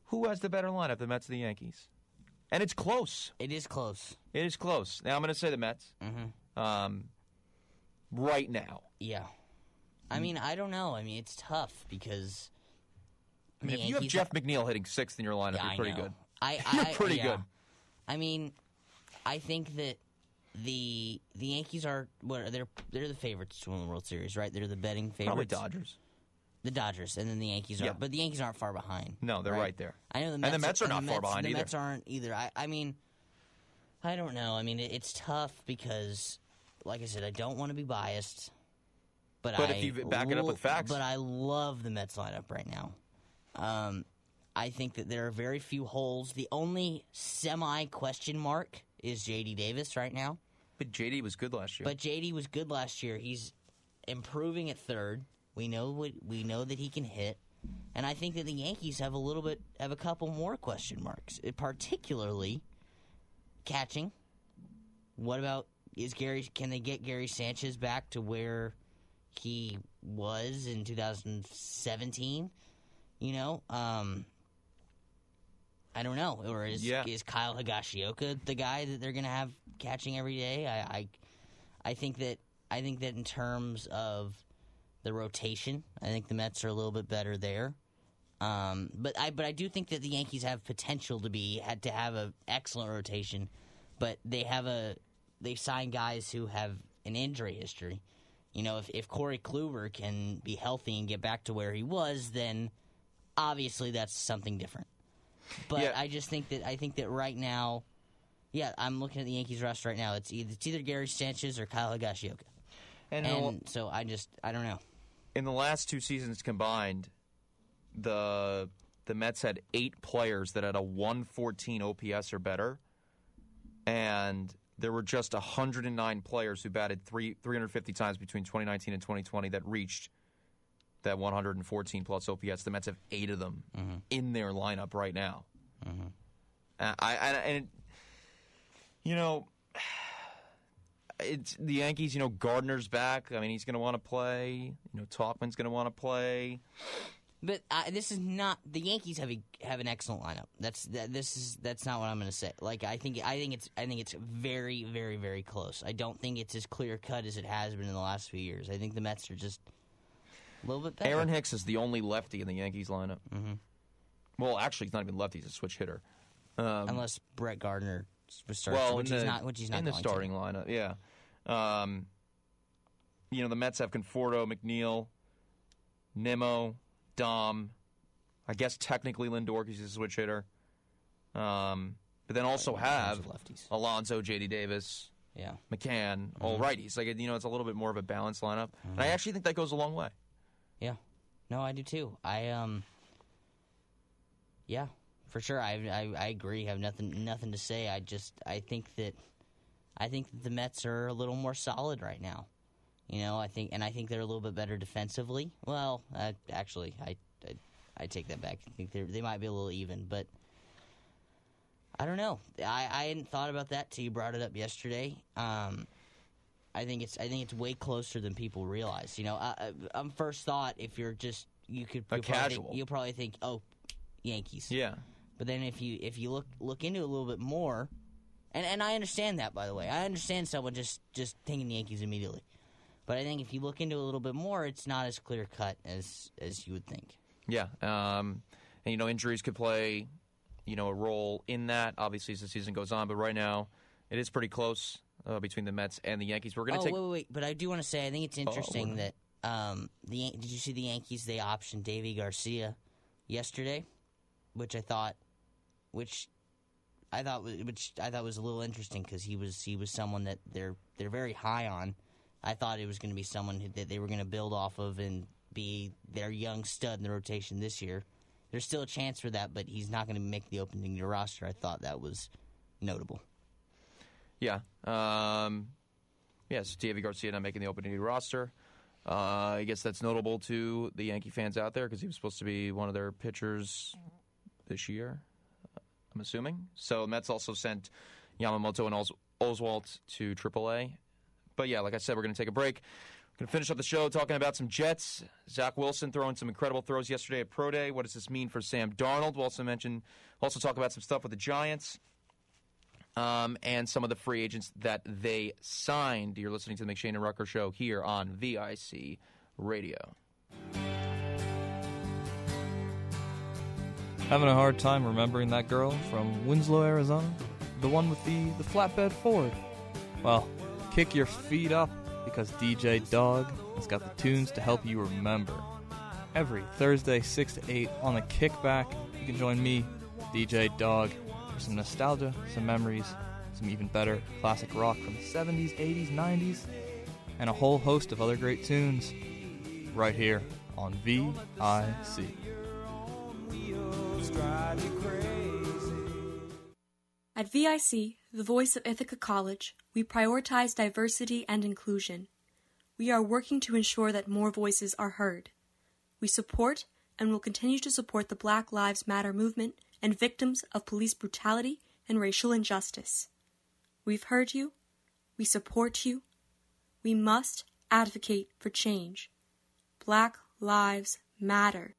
who has the better lineup, the Mets or the Yankees? And it's close. It is close. It is close. Now I'm going to say the Mets mm-hmm. um, right now. Yeah. I mean, I don't know. I mean, it's tough because... I mean, if you have Jeff ha- McNeil hitting sixth in your lineup, yeah, you're pretty good. I, I, you're pretty yeah. good. I mean, I think that the the Yankees are... What, they're they're the favorites to win the World Series, right? They're the betting favorites. Probably Dodgers. The Dodgers, and then the Yankees are... Yeah. But the Yankees aren't far behind. No, they're right, right there. I know the Mets, and the Mets are not Mets, far behind the either. The Mets aren't either. I, I mean, I don't know. I mean, it, it's tough because, like I said, I don't want to be biased... But, but I, if you back it up with facts. But I love the Mets lineup right now. Um, I think that there are very few holes. The only semi-question mark is J D Davis right now. But J D was good last year. But J D was good last year. He's improving at third. We know what, we know that he can hit. And I think that the Yankees have a little bit have a couple more question marks, particularly catching. What about is Gary? Can they get Gary Sanchez back to where he was in two thousand seventeen, you know? Um, I don't know. Or is yeah. is Kyle Higashioka the guy that they're going to have catching every day? I, I I think that I think that in terms of the rotation, I think the Mets are a little bit better there. Um, but I but I do think that the Yankees have potential to be had to have an excellent rotation, but they have a they sign guys who have an injury history. You know, if, if Corey Kluber can be healthy and get back to where he was, then obviously that's something different. But yeah. I just think that I think that right now, yeah, I'm looking at the Yankees roster right now. It's either, it's either Gary Sanchez or Kyle Higashioka, and, and the, so I just I don't know. In the last two seasons combined, the the Mets had eight players that had a one fourteen O P S or better, and there were just one hundred nine players who batted three, three hundred fifty times between twenty nineteen and twenty twenty that reached that one fourteen plus O P S. The Mets have eight of them mm-hmm. in their lineup right now. Mm-hmm. Uh, I, I and you know, it's the Yankees. You know, Gardner's back. I mean, he's going to want to play. You know, Talkman's going to want to play. But uh, this is not the Yankees have a, have an excellent lineup. That's that, this is that's not what I'm going to say. Like I think I think it's I think it's very very very close. I don't think it's as clear cut as it has been in the last few years. I think the Mets are just a little bit better. Aaron Hicks is the only lefty in the Yankees lineup. Mm-hmm. Well, actually, he's not even lefty; he's a switch hitter. Um, Unless Brett Gardner starts, well, which, the, he's not, which he's not in the starting to. lineup. Yeah, um, you know the Mets have Conforto, McNeil, Nimmo. Dom, I guess technically Lindor because he's a switch hitter, um, but then also have lefties. Alonso, J D Davis, yeah, McCann, mm-hmm. all righties. Like you know, it's a little bit more of a balanced lineup, mm-hmm. and I actually think that goes a long way. Yeah, no, I do too. I um, yeah, for sure. I, I I agree. I have nothing nothing to say. I just I think that I think that the Mets are a little more solid right now. You know, I think, and I think they're a little bit better defensively. Well, uh, actually, I, I I take that back. I think they they might be a little even, but I don't know. I, I hadn't thought about that till you brought it up yesterday. Um, I think it's I think it's way closer than people realize. You know, I, I, on first thought, if you're just you could you'll casual, probably, you'll probably think, oh, Yankees. Yeah. But then if you if you look look into it a little bit more, and, and I understand that, by the way, I understand someone just just thinking Yankees immediately. But I think if you look into it a little bit more, it's not as clear cut as as you would think. Yeah, um, and you know, injuries could play, you know, a role in that. Obviously, as the season goes on, but right now, it is pretty close uh, between the Mets and the Yankees. We're going to oh, take. Oh wait, wait, wait! But I do want to say, I think it's interesting oh, that um, the did you see the Yankees? They optioned Deivi García yesterday, which I thought, which I thought, which I thought was a little interesting because he was he was someone that they're they're very high on. I thought it was going to be someone who, that they were going to build off of and be their young stud in the rotation this year. There's still a chance for that, but he's not going to make the opening to roster. I thought that was notable. Yeah. Um, yes, Deivi García not making the opening to roster. Uh, I guess that's notable to the Yankee fans out there because he was supposed to be one of their pitchers this year, I'm assuming. So the Mets also sent Yamamoto and Os- Oswalt to triple A. But, yeah, like I said, we're going to take a break. We're going to finish up the show talking about some Jets. Zach Wilson throwing some incredible throws yesterday at Pro Day. What does this mean for Sam Darnold? We'll also mention, also talk about some stuff with the Giants um, and some of the free agents that they signed. You're listening to the McShane and Rucker Show here on V I C Radio. Having a hard time remembering that girl from Winslow, Arizona? The one with the, the flatbed Ford? Well... Kick your feet up because D J Dog has got the tunes to help you remember. Every Thursday, six to eight, on the Kickback, you can join me, D J Dog, for some nostalgia, some memories, some even better classic rock from the seventies, eighties, nineties, and a whole host of other great tunes right here on V I C. At V I C, the voice of Ithaca College, we prioritize diversity and inclusion. We are working to ensure that more voices are heard. We support and will continue to support the Black Lives Matter movement and victims of police brutality and racial injustice. We've heard you. We support you. We must advocate for change. Black Lives Matter.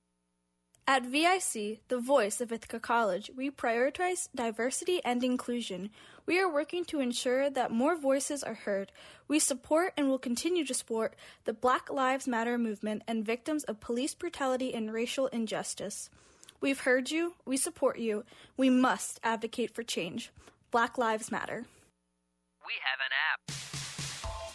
At V I C, the voice of Ithaca College, we prioritize diversity and inclusion. We are working to ensure that more voices are heard. We support and will continue to support the Black Lives Matter movement and victims of police brutality and racial injustice. We've heard you. We support you. We must advocate for change. Black Lives Matter. We have an app.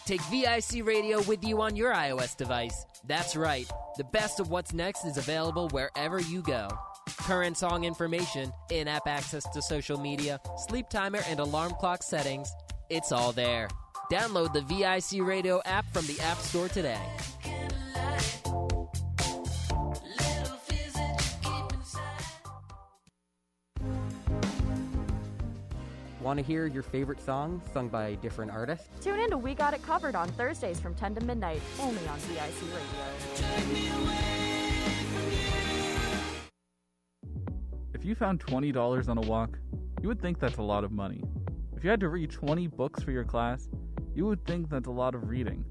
Take V I C Radio with you on your iOS device. That's right. The best of what's next is available wherever you go. Current song information, in-app access to social media, sleep timer and alarm clock settings, it's all there. Download the V I C Radio app from the App Store today. Want to hear your favorite song sung by a different artist? Tune in to We Got It Covered on Thursdays from ten to midnight, only on V I C Radio. If you found twenty dollars on a walk, you would think that's a lot of money. If you had to read twenty books for your class, you would think that's a lot of reading.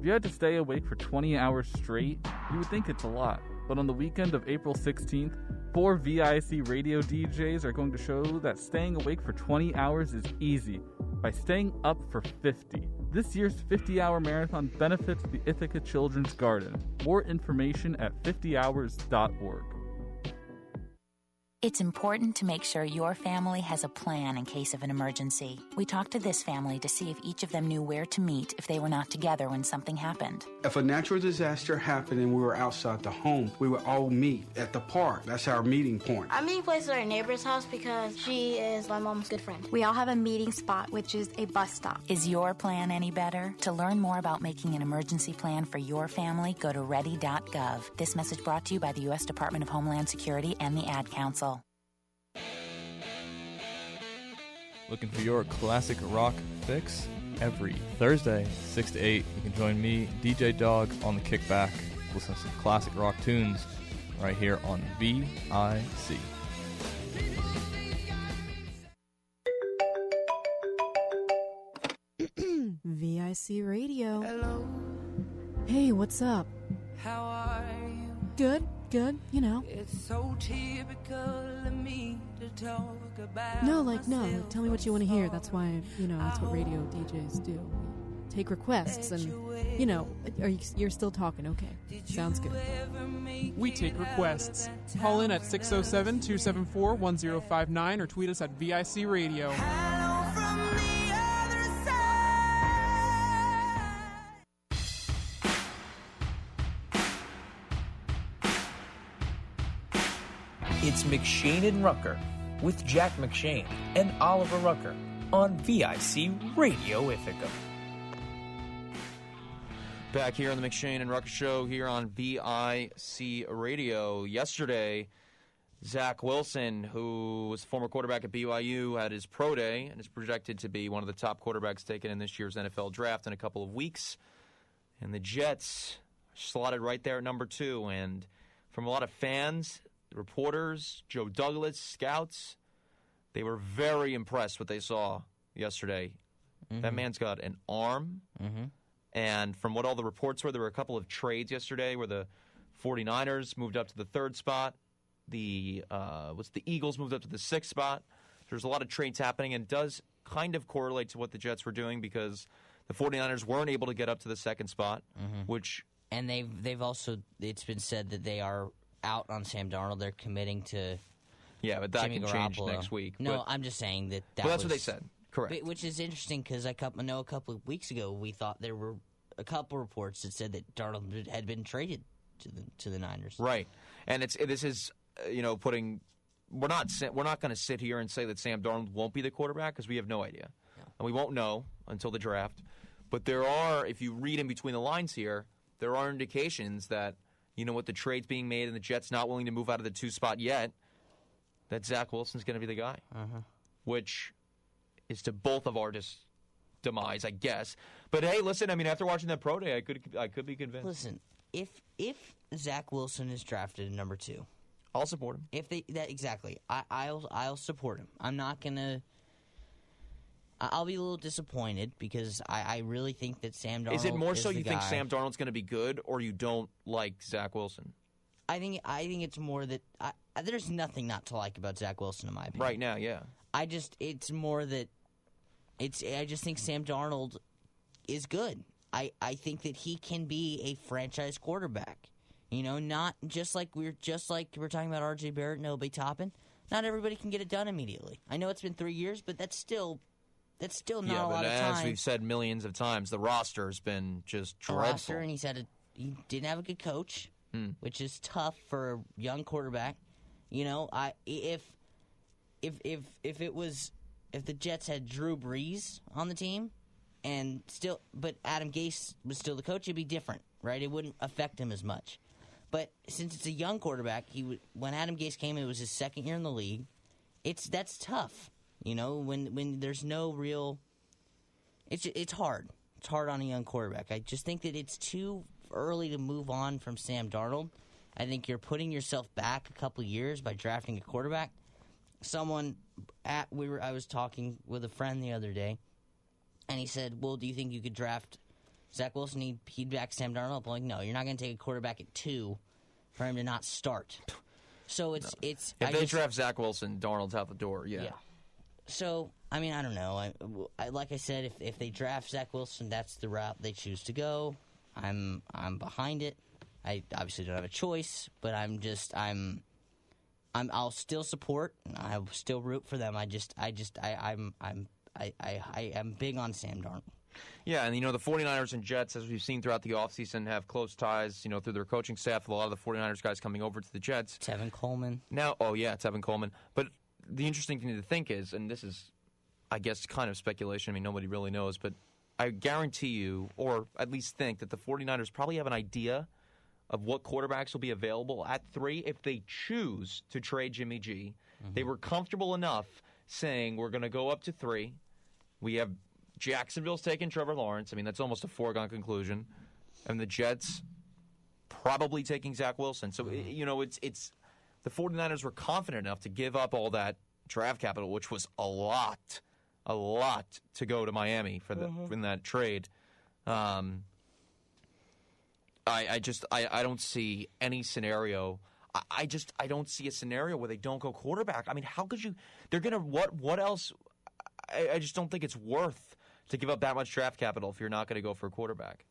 If you had to stay awake for twenty hours straight, you would think it's a lot. But on the weekend of April sixteenth, four V I C Radio D Js are going to show that staying awake for twenty hours is easy by staying up for fifty. This year's fifty-hour marathon benefits the Ithaca Children's Garden. More information at fifty hours dot org. It's important to make sure your family has a plan in case of an emergency. We talked to this family to see if each of them knew where to meet if they were not together when something happened. If a natural disaster happened and we were outside the home, we would all meet at the park. That's our meeting point. Our meeting place is our neighbor's house because she is my mom's good friend. We all have a meeting spot, which is a bus stop. Is your plan any better? To learn more about making an emergency plan for your family, go to ready dot gov. This message brought to you by the U S Department of Homeland Security and the Ad Council. Looking for your classic rock fix? Every Thursday, six to eight, you can join me, D J Dog, on the Kickback. Listen to some classic rock tunes right here on V I C. V I C Radio. Hello. Hey, what's up? How are you? Good, good, you know. It's so typical of me to talk about. No, like, no, like, tell me what you want to hear. That's why, you know, that's what radio D Js do. Take requests and, you know, are you, you're still talking. Okay, sounds good. We take requests. Call in at six oh seven, two seven four, one oh five nine or tweet us at V I C Radio. It's McShane and Rucker with Jack McShane and Oliver Rucker on V I C Radio Ithaca. Back here on the McShane and Rucker Show here on V I C Radio. Yesterday, Zach Wilson, who was a former quarterback at B Y U, had his pro day and is projected to be one of the top quarterbacks taken in this year's N F L draft in a couple of weeks. And the Jets slotted right there at number two. And from a lot of fans, reporters, Joe Douglas, scouts, they were very impressed what they saw yesterday. Mm-hmm. That man's got an arm. Mm-hmm. And from what all the reports were, there were a couple of trades yesterday where the 49ers moved up to the third spot. The uh, what's the Eagles moved up to the sixth spot. There's a lot of trades happening, and it does kind of correlate to what the Jets were doing because the 49ers weren't able to get up to the second spot, mm-hmm. which and they've they've also it's been said that they are out on Sam Darnold. They're committing to yeah, but that Jimmy can Garoppolo. change next week. No, but, I'm just saying that. that well, that's was, what they said. Correct. Which is interesting because I know a couple of weeks ago we thought there were a couple reports that said that Darnold had been traded to the to the Niners. Right, and it's this is you know putting we're not we're not going to sit here and say that Sam Darnold won't be the quarterback because we have no idea, no. and we won't know until the draft. But there are, if you read in between the lines here, there are indications that you know what the trade's being made and the Jets not willing to move out of the two spot yet. That Zach Wilson's going to be the guy, uh-huh. which. Is to both of our dis- demise, I guess. But hey, listen, I mean, after watching that pro day, I could I could be convinced. Listen, if if Zach Wilson is drafted at number two, I'll support him. If they that exactly, I, I'll I'll support him. I'm not gonna. I'll be a little disappointed because I, I really think that Sam Darnold is the guy. Is it more so you think Sam Darnold's going to be good, or you don't like Zach Wilson? I think I think it's more that I, there's nothing not to like about Zach Wilson in my opinion. Right now, yeah. I just it's more that. It's. I just think Sam Darnold is good. I, I think that he can be a franchise quarterback. You know, not just like we're just like we're talking about R J. Barrett and Obi Toppin. Not everybody can get it done immediately. I know it's been three years, but that's still that's still not yeah, a lot of time. As we've said millions of times, the roster has been just dreadful. The roster, and he's had a he didn't have a good coach, hmm. which is tough for a young quarterback. You know, I if if if if it was. If the Jets had Drew Brees on the team, and still, but Adam Gase was still the coach, it'd be different, right? It wouldn't affect him as much. But since it's a young quarterback, he w- when Adam Gase came, it was his second year in the league. It's that's tough, you know. When when there's no real, it's it's hard. It's hard on a young quarterback. I just think that it's too early to move on from Sam Darnold. I think you're putting yourself back a couple years by drafting a quarterback. Someone at we were I was talking with a friend the other day, and he said, "Well, do you think you could draft Zach Wilson? He'd, he'd back Sam Darnold." I'm like, "No, you're not going to take a quarterback at two for him to not start." So it's no. it's if I they just, draft Zach Wilson, Darnold's out the door. Yeah. yeah. So I mean, I don't know. I, I like I said, if if they draft Zach Wilson, that's the route they choose to go. I'm I'm behind it. I obviously don't have a choice, but I'm just I'm. I'm, I'll still support. I'll still root for them. I just, I just, I, I'm, I'm, I, I, I am big on Sam Darnold. Yeah, and you know the 49ers and Jets, as we've seen throughout the offseason, have close ties. You know through their coaching staff, a lot of the 49ers guys coming over to the Jets. Tevin Coleman. Now, oh yeah, Tevin Coleman. But the interesting thing to think is, and this is, I guess, kind of speculation. I mean, nobody really knows, but I guarantee you, or at least think that the 49ers probably have an idea of what quarterbacks will be available at three if they choose to trade Jimmy G. Mm-hmm. They were comfortable enough saying we're going to go up to three. We have Jacksonville's taking Trevor Lawrence. I mean, that's almost a foregone conclusion. And the Jets probably taking Zach Wilson. So, you know, it's it's the 49ers were confident enough to give up all that draft capital, which was a lot, a lot to go to Miami for the mm-hmm. in that trade. Um, I, I just I, I don't see any scenario. I, I just I don't see a scenario where they don't go quarterback. I mean, how could you? They're gonna what? What else? I, I just don't think it's worth to give up that much draft capital if you're not going to go for a quarterback.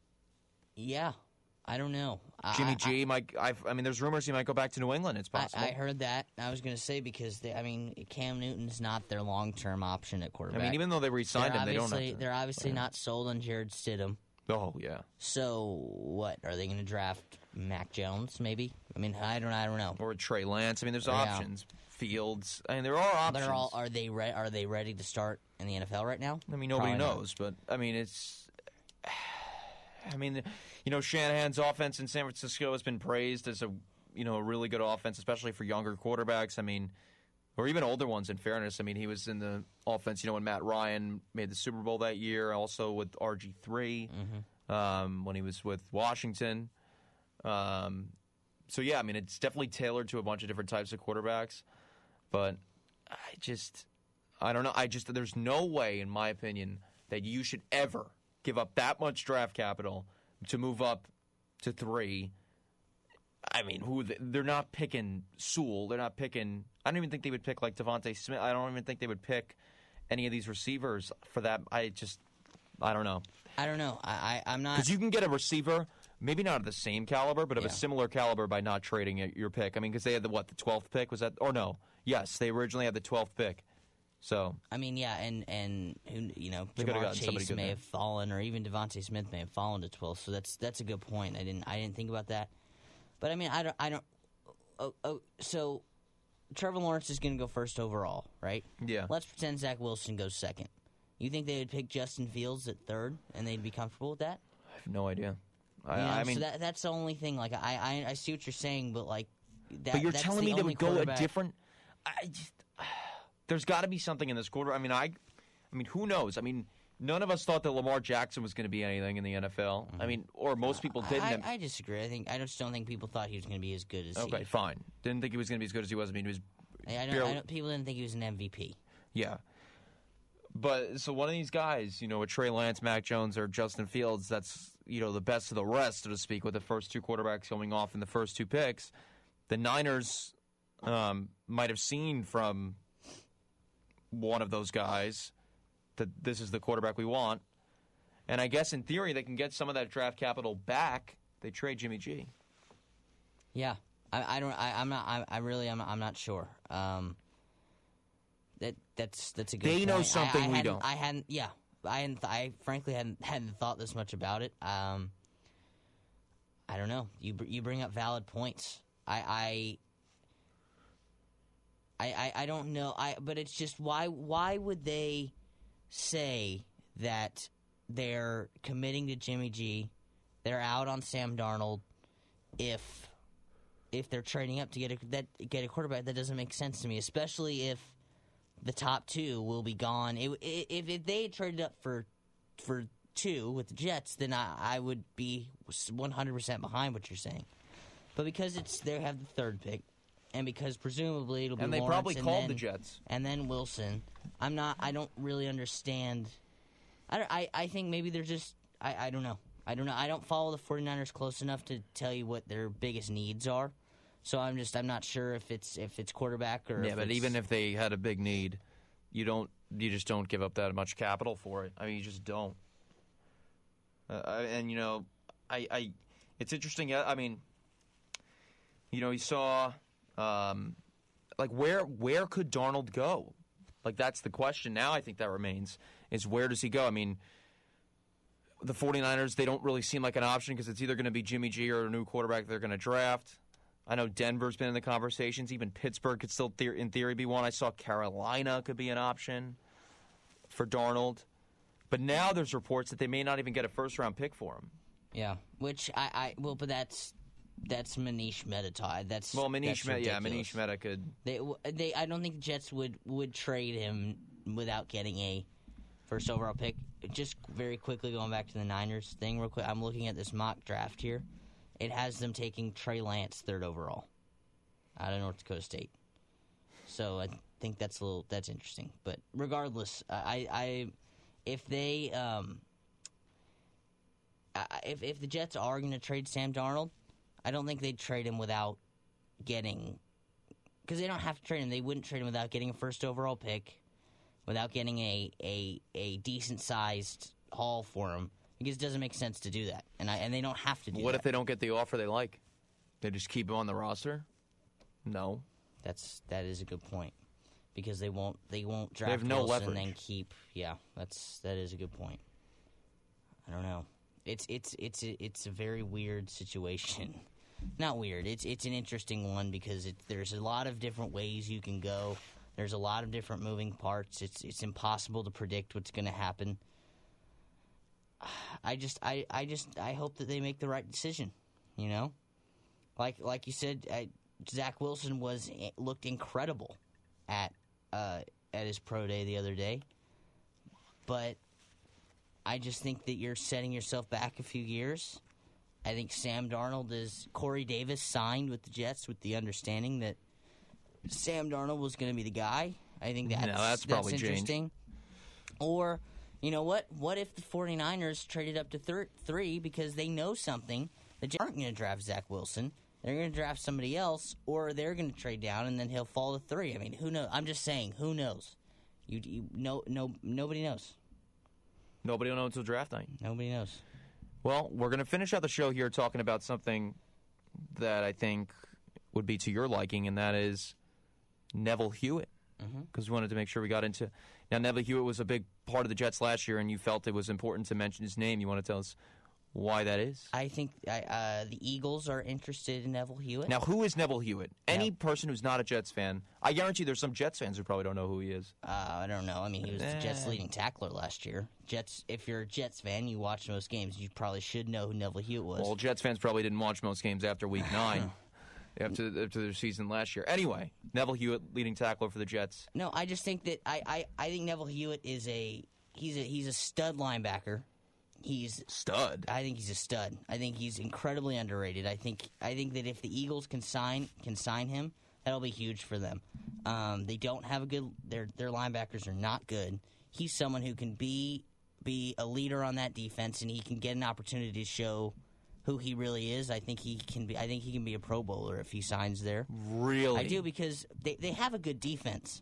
Yeah, I don't know. Jimmy I, G, I, Mike. I've, I mean, there's rumors he might go back to New England. It's possible. I, I heard that. I was going to say because they, I mean, Cam Newton's not their long-term option at quarterback. I mean, even though they re-signed they're him, they don't. Have to, they're obviously not sold on Jared Stidham. Oh yeah. So what are they going to draft? Mac Jones, maybe. I mean, I don't. I don't know. Or Trey Lance. I mean, there's yeah. options. Fields. I mean, there are options. They're all, are they re- are they ready to start in the N F L right now? I mean, nobody Probably knows, not. But I mean, it's. I mean, you know, Shanahan's offense in San Francisco has been praised as a, you know, a really good offense, especially for younger quarterbacks. I mean, or even older ones. In fairness, I mean, he was in the offense, you know, when Matt Ryan made the Super Bowl that year, also with R G three mm-hmm. um, when he was with Washington. Um, so yeah, I mean, it's definitely tailored to a bunch of different types of quarterbacks. But I just, I don't know. I just, there's no way, in my opinion, that you should ever give up that much draft capital to move up to three. I mean, who they're not picking Sewell. They're not picking, I don't even think they would pick like Devontae Smith. I don't even think they would pick any of these receivers for that. I just, I don't know. I don't know. I, I I'm not. Because you can get a receiver, maybe not of the same caliber, but of yeah. a similar caliber by not trading your pick. I mean, because they had the, what, the twelfth pick? Was that, or no? Yes, they originally had the twelfth pick. So I mean, yeah, and, and you know, Jamar Chase may there. have fallen, or even Devontae Smith may have fallen to twelve. So that's that's a good point. I didn't I didn't think about that. But I mean, I don't I don't. Oh, oh, so Trevor Lawrence is going to go first overall, right? Yeah. Let's pretend Zach Wilson goes second. You think they would pick Justin Fields at third, and they'd be comfortable with that? I have no idea. I, you know, I mean, so that, that's the only thing. Like, I, I, I see what you're saying, but like, that, but you're that's telling me they would go a different. I just. There's got to be something in this quarter. I mean, I, I mean, who knows? I mean, none of us thought that Lamar Jackson was going to be anything in the N F L. Mm-hmm. I mean, or most people didn't. I, I, I disagree. I think I just don't think people thought he was going to be as good as. Okay, he Okay, fine. Didn't think he was going to be as good as he was. I mean, he was. I, I, don't, barely... I don't. People didn't think he was an M V P. Yeah, but so one of these guys, you know, a Trey Lance, Mac Jones, or Justin Fields. That's, you know, the best of the rest, so to speak, with the first two quarterbacks going off in the first two picks. The Niners um, might have seen from one of those guys that this is the quarterback we want. And I guess in theory they can get some of that draft capital back. They trade Jimmy G. Yeah. I, I don't I, I'm not I, I really I'm I'm not sure. Um, that that's that's a good They point. know something I, I we don't. I hadn't yeah. I hadn't th- I frankly hadn't hadn't thought this much about it. Um, I don't know. You br- you bring up valid points. I I I, I don't know. I but it's just why why would they say that they're committing to Jimmy G, they're out on Sam Darnold, if if they're trading up to get a that get a quarterback? That doesn't make sense to me, especially if the top two will be gone. It, if if they had traded up for for two with the Jets, then I, I would be one hundred percent behind what you're saying. But because it's they have the third pick. And because presumably it'll be Lawrence, and they probably called the Jets, and then Wilson. I'm not. I don't really understand. I don't, I, I think maybe they're just. I, I don't know. I don't know. I don't follow the 49ers close enough to tell you what their biggest needs are. So I'm just. I'm not sure if it's if it's quarterback or. Yeah, but even if they had a big need, you don't. You just don't give up that much capital for it. I mean, you just don't. Uh, and you know, I, I. It's interesting. I mean, you know, you saw. Um, like where where could Darnold go? Like that's the question now. I think that remains is where does he go? I mean, the 49ers, they don't really seem like an option because it's either going to be Jimmy G or a new quarterback they're going to draft. I know Denver's been in the conversations. Even Pittsburgh could still the- in theory be one. I saw Carolina could be an option for Darnold, but now there's reports that they may not even get a first round pick for him. Yeah, which I, I well, but that's. That's Manish Mehta, Todd. That's well, Manish Mehta. Yeah, Manish Mehta could. They, they. I don't think the Jets would, would trade him without getting a first overall pick. Just very quickly going back to the Niners thing, real quick. I'm looking at this mock draft here. It has them taking Trey Lance third overall out of North Dakota State. So I th- think that's a little that's interesting. But regardless, I, I if they um, I, if if the Jets are going to trade Sam Darnold. I don't think they'd trade him without getting – because they don't have to trade him. They wouldn't trade him without getting a first overall pick, without getting a, a, a decent-sized haul for him, because it doesn't make sense to do that, and I, and they don't have to do what that. What if they don't get the offer they like? They just keep him on the roster? No. That's that is a good point, because they won't they won't draft they have no leverage and then keep – yeah, that's that is a good point. I don't know. It's it's it's it's a very weird situation. Not weird. It's it's an interesting one because it, there's a lot of different ways you can go. There's a lot of different moving parts. It's it's impossible to predict what's going to happen. I just I, I just I hope that they make the right decision. You know, like like you said, I, Zach Wilson was looked incredible at uh, at his pro day the other day, but. I just think that you're setting yourself back a few years. I think Sam Darnold is – Corey Davis signed with the Jets with the understanding that Sam Darnold was going to be the guy. I think that's, no, that's, probably that's interesting. Changed. Or, you know what? What if the 49ers traded up to thir- three because they know something? The Jets aren't going to draft Zach Wilson. They're going to draft somebody else, or they're going to trade down, and then he'll fall to three. I mean, who knows? I'm just saying, who knows? You, you no, no, nobody knows. Nobody will know until draft night. Nobody knows. Well, we're going to finish out the show here talking about something that I think would be to your liking, and that is Neville Hewitt, because mm-hmm. we wanted to make sure we got into... Now, Neville Hewitt was a big part of the Jets last year, and you felt it was important to mention his name. You want to tell us why that is? I think I, uh, the Eagles are interested in Neville Hewitt. Now, who is Neville Hewitt? Any yep. person who's not a Jets fan, I guarantee there's some Jets fans who probably don't know who he is. Uh, I don't know. I mean, he was eh. the Jets' leading tackler last year. Jets. If you're a Jets fan, you watch most games. You probably should know who Neville Hewitt was. Well, Jets fans probably didn't watch most games after Week Nine, after after their season last year. Anyway, Neville Hewitt, leading tackler for the Jets. No, I just think that I, I, I think Neville Hewitt is a he's a he's a stud linebacker. He's stud. I think he's a stud. I think he's incredibly underrated. I think I think that if the Eagles can sign can sign him, that'll be huge for them. Um, they don't have a good their their linebackers are not good. He's someone who can be be a leader on that defense, and he can get an opportunity to show who he really is. I think he can be I think he can be a Pro Bowler if he signs there. Really? I do, because they, they have a good defense.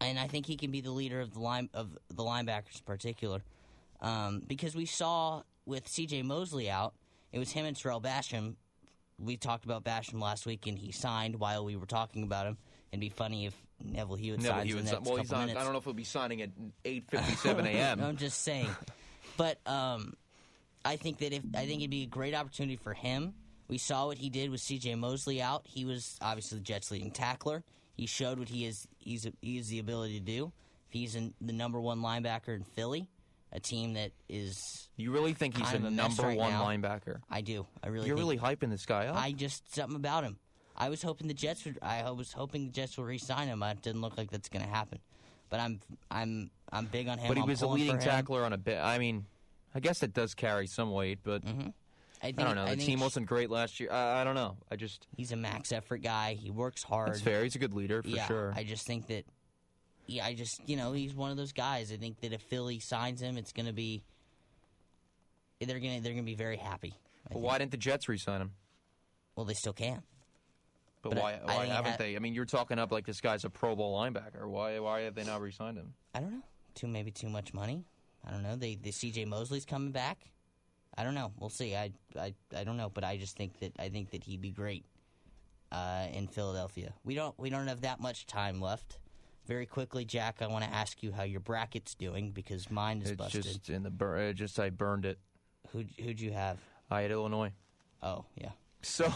And I think he can be the leader of the line of the linebackers in particular. Um, because we saw with C J Mosley out, it was him and Terrell Basham. We talked about Basham last week, and he signed while we were talking about him. It'd be funny if Neville Hewitt Neville signs Hewitt in the next well, couple on, minutes. I don't know if he'll be signing at eight fifty-seven a.m. I'm just saying. But um, I think that if I think it'd be a great opportunity for him. We saw what he did with C J Mosley out. He was obviously the Jets' leading tackler. He showed what he is. He's he has the ability to do. He's in the number one linebacker in Philly. A team that is... You really think he's a number right one now. linebacker? I do. I really You're think really hyping this guy up. I just... Something about him. I was hoping the Jets would... I was hoping the Jets would re-sign him. It didn't look like that's going to happen. But I'm I'm, I'm big on him. But he I'm was a leading tackler on a bit. I mean, I guess it does carry some weight, but... Mm-hmm. I, think, I don't know. I the team wasn't great last year. I, I don't know. I just... He's a max effort guy. He works hard. That's fair. He's a good leader, for yeah, sure. I just think that... Yeah, I just, you know, he's one of those guys. I think that if Philly signs him, it's going to be, they're going to they're gonna be very happy. Well, why didn't the Jets re-sign him? Well, they still can. But, but why, I, why I haven't ha- they? I mean, you're talking up like this guy's a Pro Bowl linebacker. Why why have they not re-signed him? I don't know. Too Maybe too much money. I don't know. They, they C J Mosley's coming back. I don't know. We'll see. I, I, I don't know, but I just think that I think that he'd be great uh, in Philadelphia. We don't we don't have that much time left. Very quickly, Jack, I want to ask you how your bracket's doing, because mine is it's busted. It's just in the bur- it just I burned it. Who who'd you have? I had Illinois. Oh yeah. So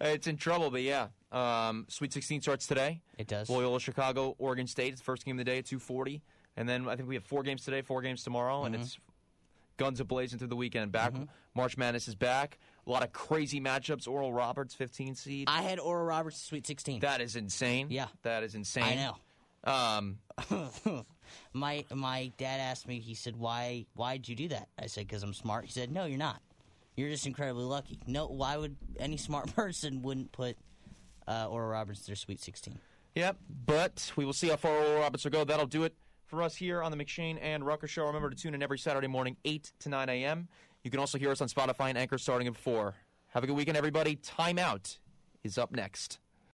it's in trouble, but yeah. Um, Sweet sixteen starts today. It does. Loyola, Chicago, Oregon State. It's the first game of the day at two forty, and then I think we have four games today, four games tomorrow, mm-hmm. and it's guns a blazing through the weekend. Back mm-hmm. March Madness is back. A lot of crazy matchups. Oral Roberts, fifteen seed. I had Oral Roberts, Sweet sixteen. That is insane. Yeah. That is insane. I know. Um, my my dad asked me, he said, why why'd you do that? I said, because I'm smart. He said, no, you're not. You're just incredibly lucky. No, why would any smart person wouldn't put uh, Oral Roberts to their Sweet sixteen? Yep, but we will see how far Oral Roberts will go. That'll do it for us here on the McShane and Rucker Show. Remember to tune in every Saturday morning, eight to nine a.m. You can also hear us on Spotify and Anchor starting at four. Have a good weekend, everybody. Timeout is up next.